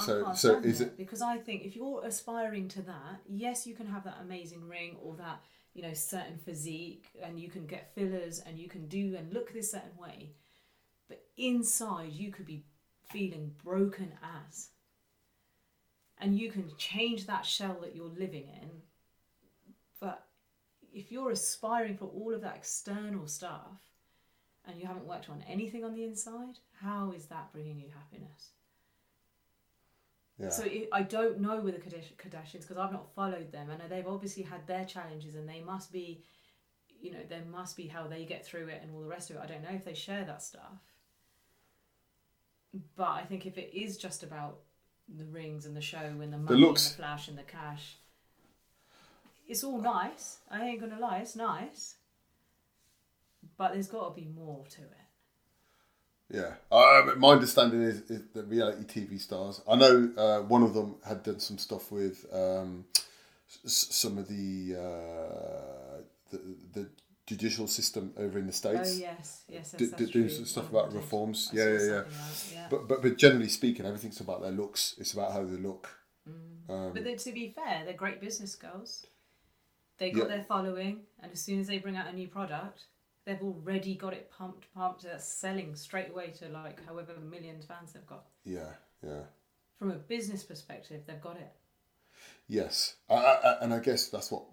is it... Because I think if you're aspiring to that, yes, you can have that amazing ring or that, you know, certain physique, and you can get fillers and you can do and look this certain way. But inside you could be feeling broken as, and you can change that shell that you're living in, but if you're aspiring for all of that external stuff and you haven't worked on anything on the inside, how is that bringing you happiness? Yeah. So I don't know with the Kardashians because I've not followed them, and they've obviously had their challenges, and they must be, you know, there must be how they get through it and all the rest of it. I don't know if they share that stuff. But I think if it is just about the rings and the show and the money and the flash and the cash, it's all nice. I ain't going to lie, it's nice. But there's got to be more to it. Yeah. My understanding is that reality TV stars... I know one of them had done some stuff with some of the judicial system over in the States. Oh, yes. That's doing some stuff about reforms. Yeah. But generally speaking, everything's about their looks. It's about how they look. Mm. But to be fair, they're great business girls. They got their following, and as soon as they bring out a new product, they've already got it pumped. So that's selling straight away to, like, however million fans they've got. Yeah. From a business perspective, they've got it. Yes, and I guess that's what.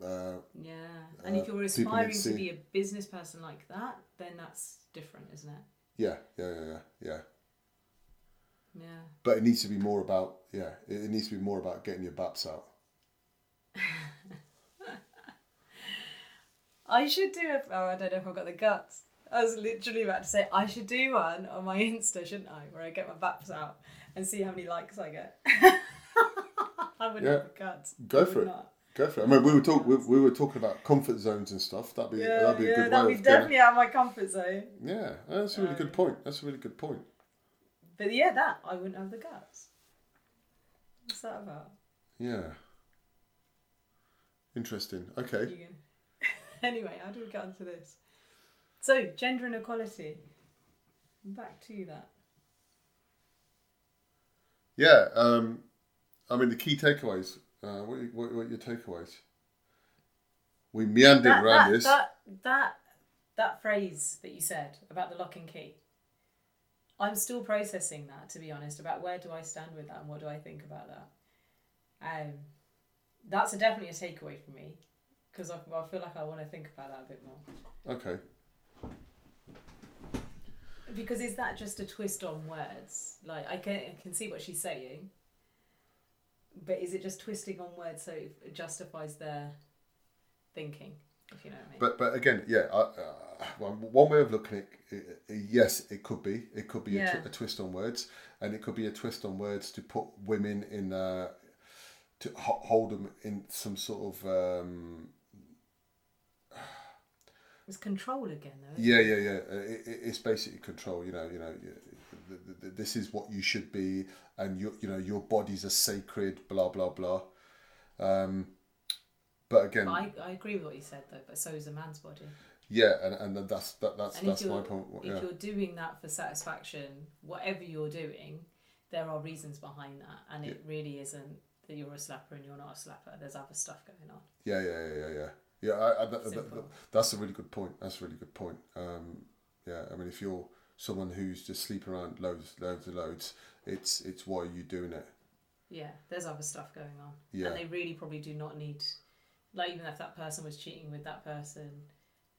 And if you're aspiring to be a business person like that, then that's different, isn't it? Yeah. But it needs to be more about getting your baps out. I should do it. Oh, I don't know if I've got the guts. I was literally about to say I should do one on my Insta, shouldn't I? Where I get my baps out and see how many likes I get. I wouldn't have the guts. Go for it. I mean, we were talking about comfort zones and stuff. That'd be a good way. That'd be definitely out of my comfort zone. Yeah, that's a really good point. But yeah, that I wouldn't have the guts. What's that about? Yeah. Interesting. Okay. Anyway, how do we get onto this? So, gender inequality. Back to that. Yeah. I mean, the key takeaways. What are your takeaways? We meandered around this. That phrase that you said about the lock and key. I'm still processing that, to be honest, about where do I stand with that and what do I think about that. That's definitely a takeaway for me because I feel like I want to think about that a bit more. Okay. Because is that just a twist on words? Like, I can see what she's saying. But is it just twisting on words so it justifies their thinking, if you know what I mean? But again, one way of looking at it, yes, it could be. It could be a twist on words, and it could be a twist on words to put women in, to hold them in some sort of... It's control again, though. It's basically control, you know. this is what you should be, and your body's a sacred blah blah blah. But again, but I agree with what you said though. But so is a man's body. Yeah, and that's my point. Yeah. If you're doing that for satisfaction, whatever you're doing, there are reasons behind that, and it really isn't that you're a slapper and you're not a slapper. There's other stuff going on. Yeah. That's a really good point. Yeah, I mean, if you're someone who's just sleeping around loads, it's why you're doing it. Yeah, there's other stuff going on. Yeah. And they really probably do not need, like, even if that person was cheating with that person,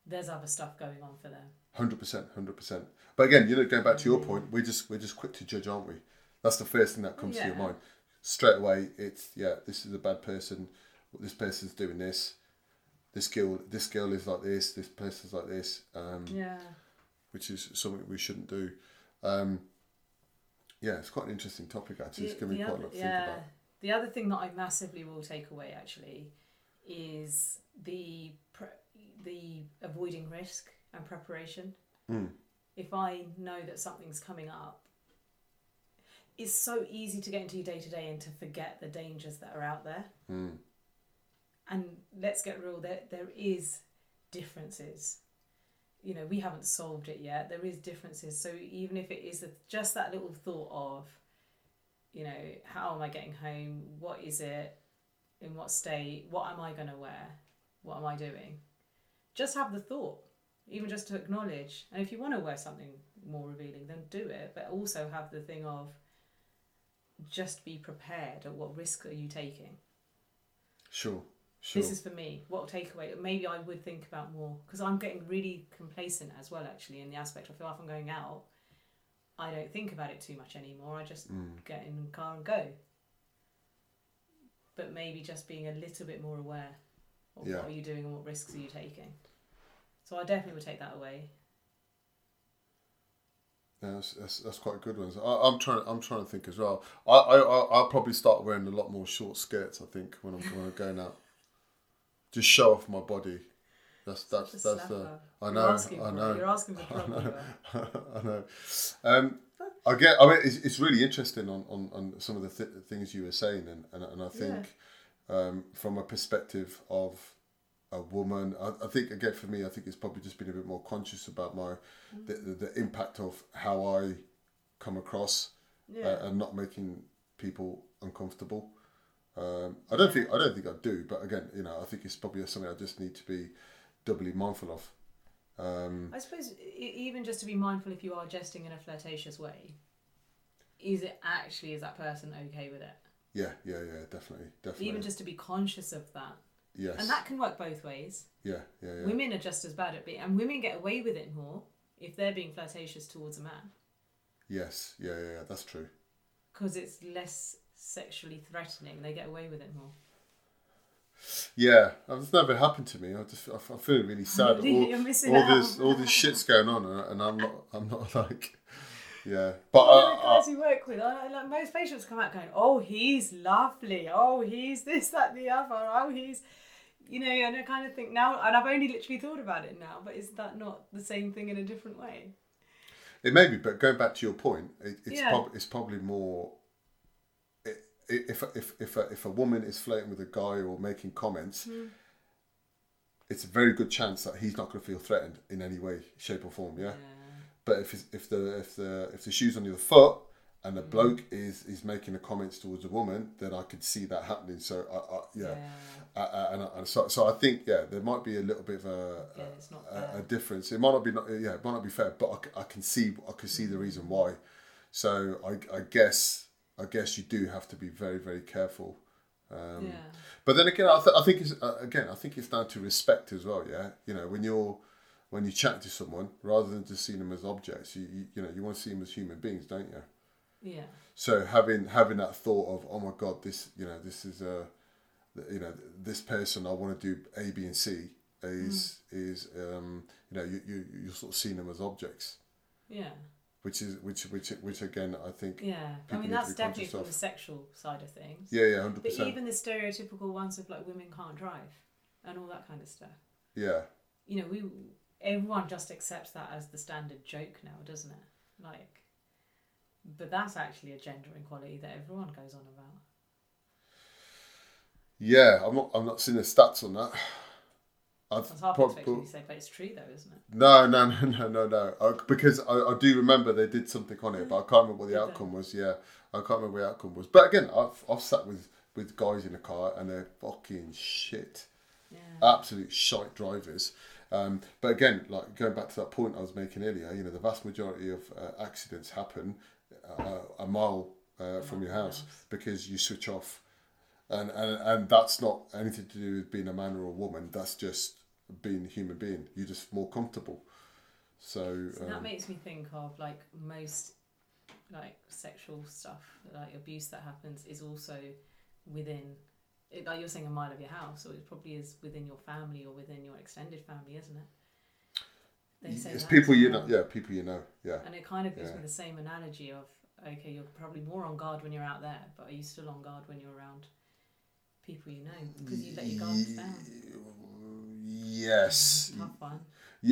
there's other stuff going on for them. 100%. But again, going back to your point, we're just quick to judge, aren't we? That's the first thing that comes to your mind. Straight away, it's, this is a bad person, this person's doing this, this girl is like this, this person's like this. Which is something we shouldn't do. It's quite an interesting topic, actually. It's going to be quite a lot to think about. The other thing that I massively will take away, actually, is the avoiding risk and preparation. If I know that something's coming up, it's so easy to get into your day-to-day and to forget the dangers that are out there. And let's get real, there is differences. We haven't solved it yet. There is differences. So even if it is just that little thought of, how am I getting home? What is it? In what state? What am I going to wear? What am I doing? Just have the thought, even just to acknowledge. And if you want to wear something more revealing, then do it. But also have the thing of just be prepared at what risk are you taking. Sure. This is for me. What takeaway? Maybe I would think about more, because I'm getting really complacent as well, actually, in the aspect of if I'm going out, I don't think about it too much anymore. I just get in the car and go. But maybe just being a little bit more aware of what are you doing and what risks are you taking. So I definitely would take that away. Yeah, that's quite a good one. So I'm trying to think as well. I'll probably start wearing a lot more short skirts, I think, when I'm going out. Just show off my body. I know. I mean, it's really interesting on some of the things you were saying, and I think from a perspective of a woman, I think, again, for me, I think it's probably just been a bit more conscious about the impact of how I come across and not making people uncomfortable. I don't think I do, but again, I think it's probably something I just need to be doubly mindful of. I suppose even just to be mindful if you are jesting in a flirtatious way. Is that person okay with it? Yeah, definitely. Even just to be conscious of that. Yes. And that can work both ways. Yeah. Women are just as bad at being, and women get away with it more if they're being flirtatious towards a man. Yes, yeah, that's true. Because it's less sexually threatening, they get away with it more. Yeah, it's never happened to me. I feel really sad. All this shit's going on, and I'm not like, yeah. But the guys you work with, like most patients come out going, "Oh, he's lovely. Oh, he's this, that, the other. Oh, he's," and I kind of think now, and I've only literally thought about it now. But is that not the same thing in a different way? It may be, but going back to your point, it's probably more. If a woman is flirting with a guy or making comments, it's a very good chance that he's not going to feel threatened in any way, shape or form. Yeah. But if the shoe's on the other foot and the bloke is making the comments towards a woman, then I could see that happening. So So I think there might be a little bit of a difference. It might not be it might not be fair, but I can see the reason why. So I guess you do have to be very, very careful. But then again, I think it's down to respect as well. Yeah, when you chat to someone, rather than just seeing them as objects, you want to see them as human beings, don't you? Yeah. So having that thought of, oh my God, this person, I want to do A, B, and C you're sort of seeing them as objects. Yeah. Which again, I think. Yeah, I mean that's definitely from the sexual side of things. Yeah, 100%. But even the stereotypical ones of like women can't drive and all that kind of stuff. Yeah. Everyone just accepts that as the standard joke now, doesn't it? Like, But that's actually a gender inequality that everyone goes on about. Yeah, I'm not seeing the stats on that. That's hard to actually say, but it's true though, isn't it? No. Because I do remember they did something on it, but I can't remember what the outcome was. Yeah, I can't remember what the outcome was. But again, I've sat with guys in a car and they're fucking shit. Yeah. Absolute shite drivers. But again, like going back to that point I was making earlier, you know, the vast majority of accidents happen a mile from your house because you switch off. And that's not anything to do with being a man or a woman. That's just being a human being. You're just more comfortable. So that makes me think of like most like sexual stuff, like abuse that happens is also within, like you're saying, a mile of your house, or it probably is within your family or within your extended family, isn't it? They say it's people you know. Yeah, people you know. Yeah. And it kind of gives me the same analogy of, okay, you're probably more on guard when you're out there, but are you still on guard when you're around people you know, because you let your guards down? Yes. Tough one.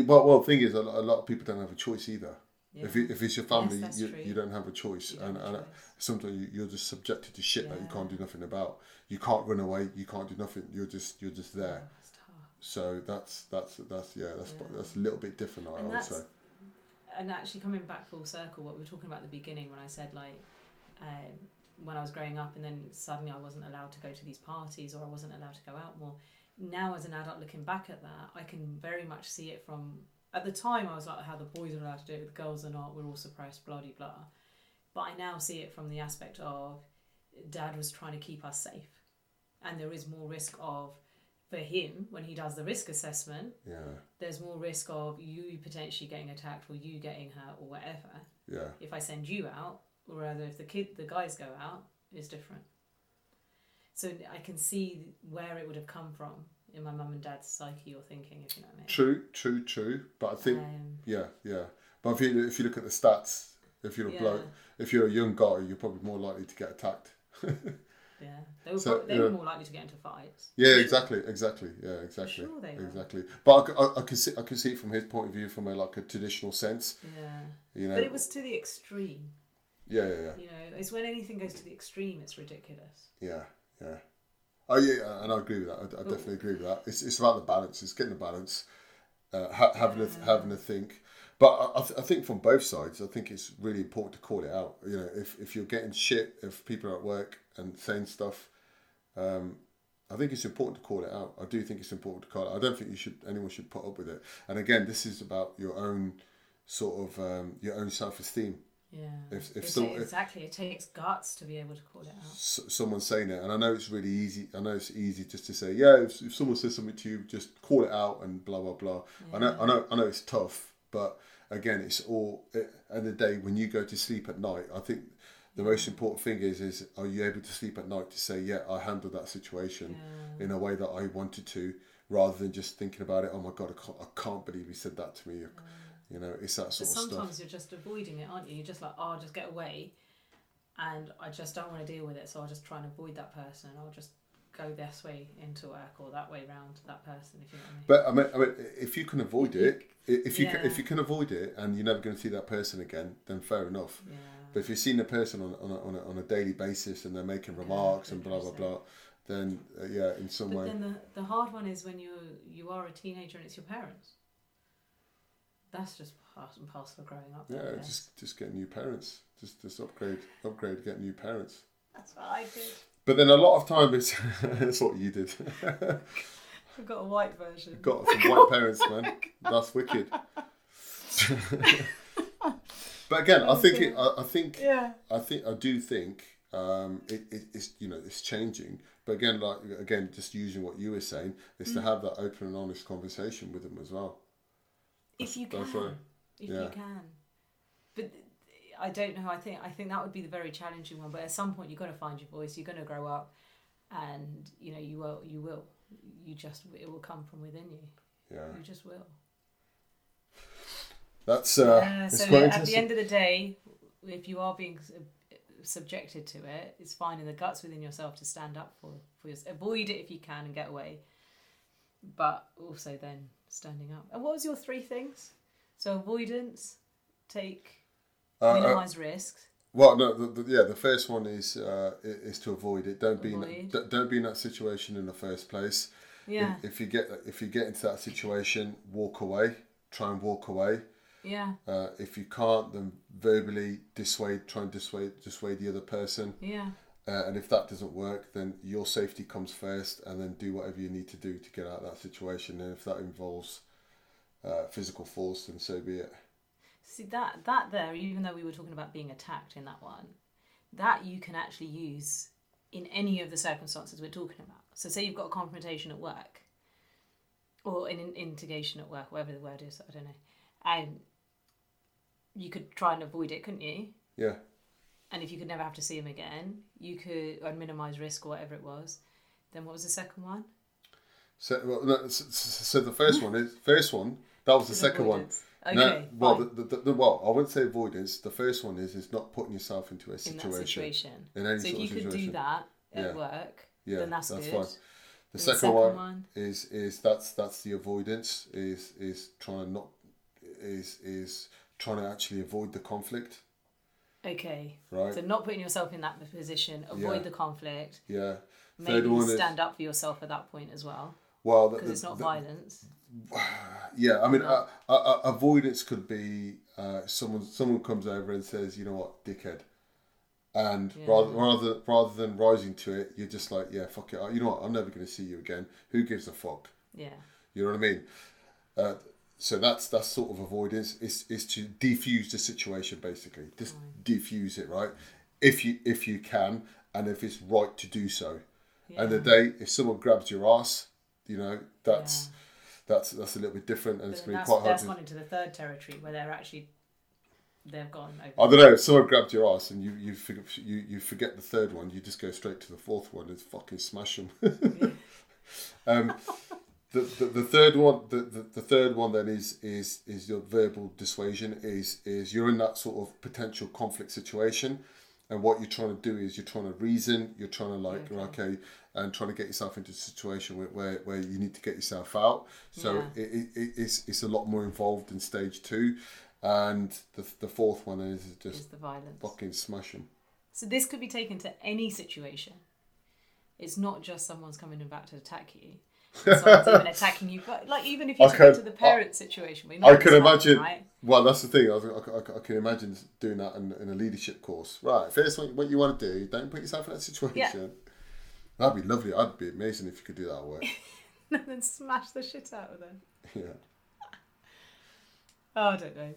Well, the thing is, a lot of people don't have a choice either. Yeah. If it's your family, yes, you don't have a choice. And sometimes you're just subjected to shit that you can't do nothing about. You can't run away. You can't do nothing. You're just there. That's tough. So that's a little bit different, I would say. And actually, coming back full circle, what we were talking about at the beginning when I said like, when I was growing up and then suddenly I wasn't allowed to go to these parties or I wasn't allowed to go out more. Now as an adult looking back at that, I can very much see it from, at the time I was like, how the boys are allowed to do it, the girls are not, we're all suppressed, blah de blah. But I now see it from the aspect of dad was trying to keep us safe. And there is more risk of, for him, when he does the risk assessment, there's more risk of you potentially getting attacked or you getting hurt or whatever. Yeah. If I send you out, or rather, if the guys go out, it's different. So I can see where it would have come from in my mum and dad's psyche or thinking, if you know what I mean. True. But I think, But if you look at the stats, if you're a bloke, if you're a young guy, you're probably more likely to get attacked. They were more likely to get into fights. Yeah, exactly. I'm sure they were. Exactly. But I can see it from his point of view, from a traditional sense. Yeah. You know, but it was to the extreme. Yeah. You know, it's when anything goes to the extreme, it's ridiculous. Yeah. Oh, yeah, and I agree with that. I definitely agree with that. It's about the balance. It's getting the balance, having a think. But I think from both sides, I think it's really important to call it out. You know, if you're getting shit, if people are at work and saying stuff, I think it's important to call it out. I do think it's important to call it out. I don't think anyone should put up with it. And again, this is about your own sort of your own self-esteem. Yeah, it takes guts to be able to call it out. Someone saying it, and I know it's really easy. I know it's easy just to say, if someone says something to you, just call it out and blah blah blah. Yeah. I know it's tough, but again, it's all at the day when you go to sleep at night. I think the most important thing is are you able to sleep at night to say, I handled that situation in a way that I wanted to, rather than just thinking about it. Oh my God, I can't believe he said that to me. Yeah. You know, it's that sort of stuff. Sometimes you're just avoiding it, aren't you? You're just like, I'll just get away and I just don't want to deal with it. So I'll just try and avoid that person. I'll just go this way into work or that way round to that person, if you know what I mean. But I mean if you can avoid it, if you can avoid it and you're never going to see that person again, then fair enough. Yeah. But if you're seeing the person on a daily basis and they're making remarks and blah, blah, blah, then, in some way. But then the hard one is when you are a teenager and it's your parents. That's just part and parcel of growing up. Yeah, just get new parents. Just upgrade, get new parents. That's what I did. But then a lot of time it's that's what you did. I've got a white version. You've got some white parents, man. That's wicked. But again, I do think it's it's changing. But again, just using what you were saying, is to have that open and honest conversation with them as well. If you can. But I don't know, I think that would be the very challenging one, but at some point you've got to find your voice, you're going to grow up and, you will. It will come from within you. Yeah. You just will. That's, so quite at the end of the day, if you are being subjected to it, it's finding the guts within yourself to stand up for yourself. Avoid it if you can and get away. But also then standing up. And what was your three things? So avoidance, minimize risks. Well, no, the first one is to avoid it. Don't be in that situation in the first place. Yeah. If you get into that situation, walk away. Try and walk away. Yeah. If you can't, then verbally dissuade the other person. Yeah. And if that doesn't work, then your safety comes first, and then do whatever you need to do to get out of that situation. And if that involves physical force, then so be it. See, that there, even though we were talking about being attacked in that one, that you can actually use in any of the circumstances we're talking about. So say you've got a confrontation at work, or an integration at work, whatever the word is, I don't know. And you could try and avoid it, couldn't you? Yeah. And if you could never have to see him again, you could, or minimise risk or whatever it was, then what was the second one? So the first one, that was the second one. Okay. No, well, I wouldn't say avoidance. The first one is not putting yourself into a situation. In any so sort if you could do that at work, then that's good. Fine. The second one is the avoidance is trying to actually avoid the conflict. Okay. Right. So not putting yourself in that position, avoid the conflict. Yeah. Maybe stand up for yourself at that point as well. Well, because it's not violence. Yeah, I mean, avoidance could be someone comes over and says, "You know what, dickhead," and rather than rising to it, you're just like, "Yeah, fuck it. You know what? I'm never going to see you again. Who gives a fuck?" Yeah. You know what I mean? So that's sort of avoidance is to defuse the situation, basically. Just defuse it, right? If you can, and if it's right to do so. Yeah. And the day if someone grabs your ass, you know, that's a little bit different, and but it's going to be quite hard. That's gone into the third territory where they've gone over. I don't know. If someone grabbed your ass and you forget the third one, you just go straight to the fourth one and fucking smash them. Yeah. The third one then is your verbal dissuasion is you're in that sort of potential conflict situation, and what you're trying to do is you're trying to reason, you're trying to and trying to get yourself into a situation where you need to get yourself out. So it's a lot more involved in stage two, and the fourth one is just the violence, fucking smash them. So this could be taken to any situation. It's not just someone's coming about to attack you. Someone's even attacking you, but like even if you go to the parent situation, I can imagine. Right? Well, that's the thing. I can imagine doing that in a leadership course. Right, first, what you want to do, don't put yourself in that situation. Yeah. That'd be lovely. I'd be amazing if you could do that at work. And then smash the shit out of them. Yeah. Oh, I don't know.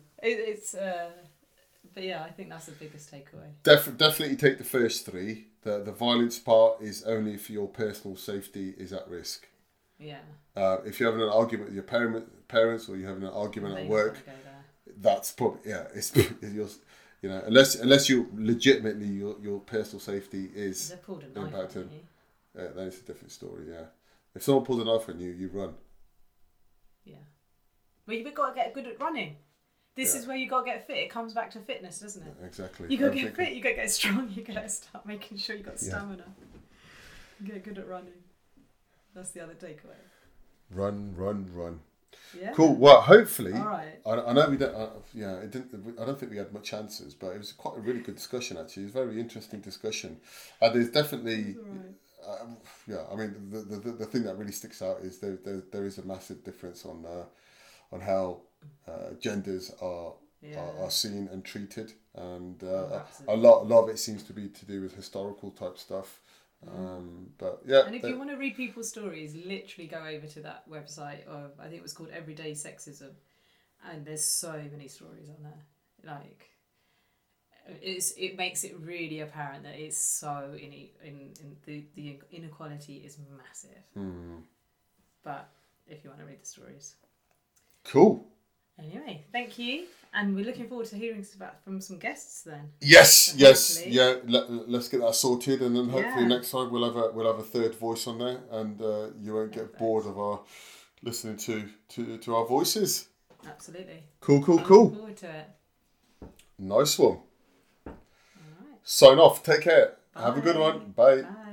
But yeah, I think that's the biggest takeaway. Definitely take the first three. The violence part is only if your personal safety is at risk. Yeah. If you're having an argument with your parents, or you're having an argument at work, that's probably unless you legitimately your personal safety is impacted. Yeah, that is a different story. Yeah. If someone pulls a knife on you, you run. Yeah. Well, you've got to get good at running. This is where you got to get fit. It comes back to fitness, doesn't it? Yeah, exactly. You got to get fit. You got to get strong. You got to start making sure you got stamina. Get good at running. That's the other takeaway. Run. Yeah. Cool. Well, hopefully. All right. I know we don't. I don't think we had much answers, but it was quite a really good discussion. Actually, it was a very interesting discussion. And there's definitely. Right. I mean, the thing that really sticks out is there is a massive difference on how genders are seen and treated, and a lot of it seems to be to do with historical type stuff. But yeah, and if you want to read people's stories, literally go over to that website of, I think it was called Everyday Sexism, and there's so many stories on there. Like, it makes it really apparent that it's so the inequality is massive. But if you want to read the stories, cool. Anyway, thank you, and we're looking forward to hearing from some guests then. Yes, let's get that sorted, and then hopefully next time we'll have a third voice on there, and you won't get bored of our listening to our voices. Absolutely. Cool. Looking forward to it. Nice one. All right. Sign off. Take care. Bye. Have a good one. Bye.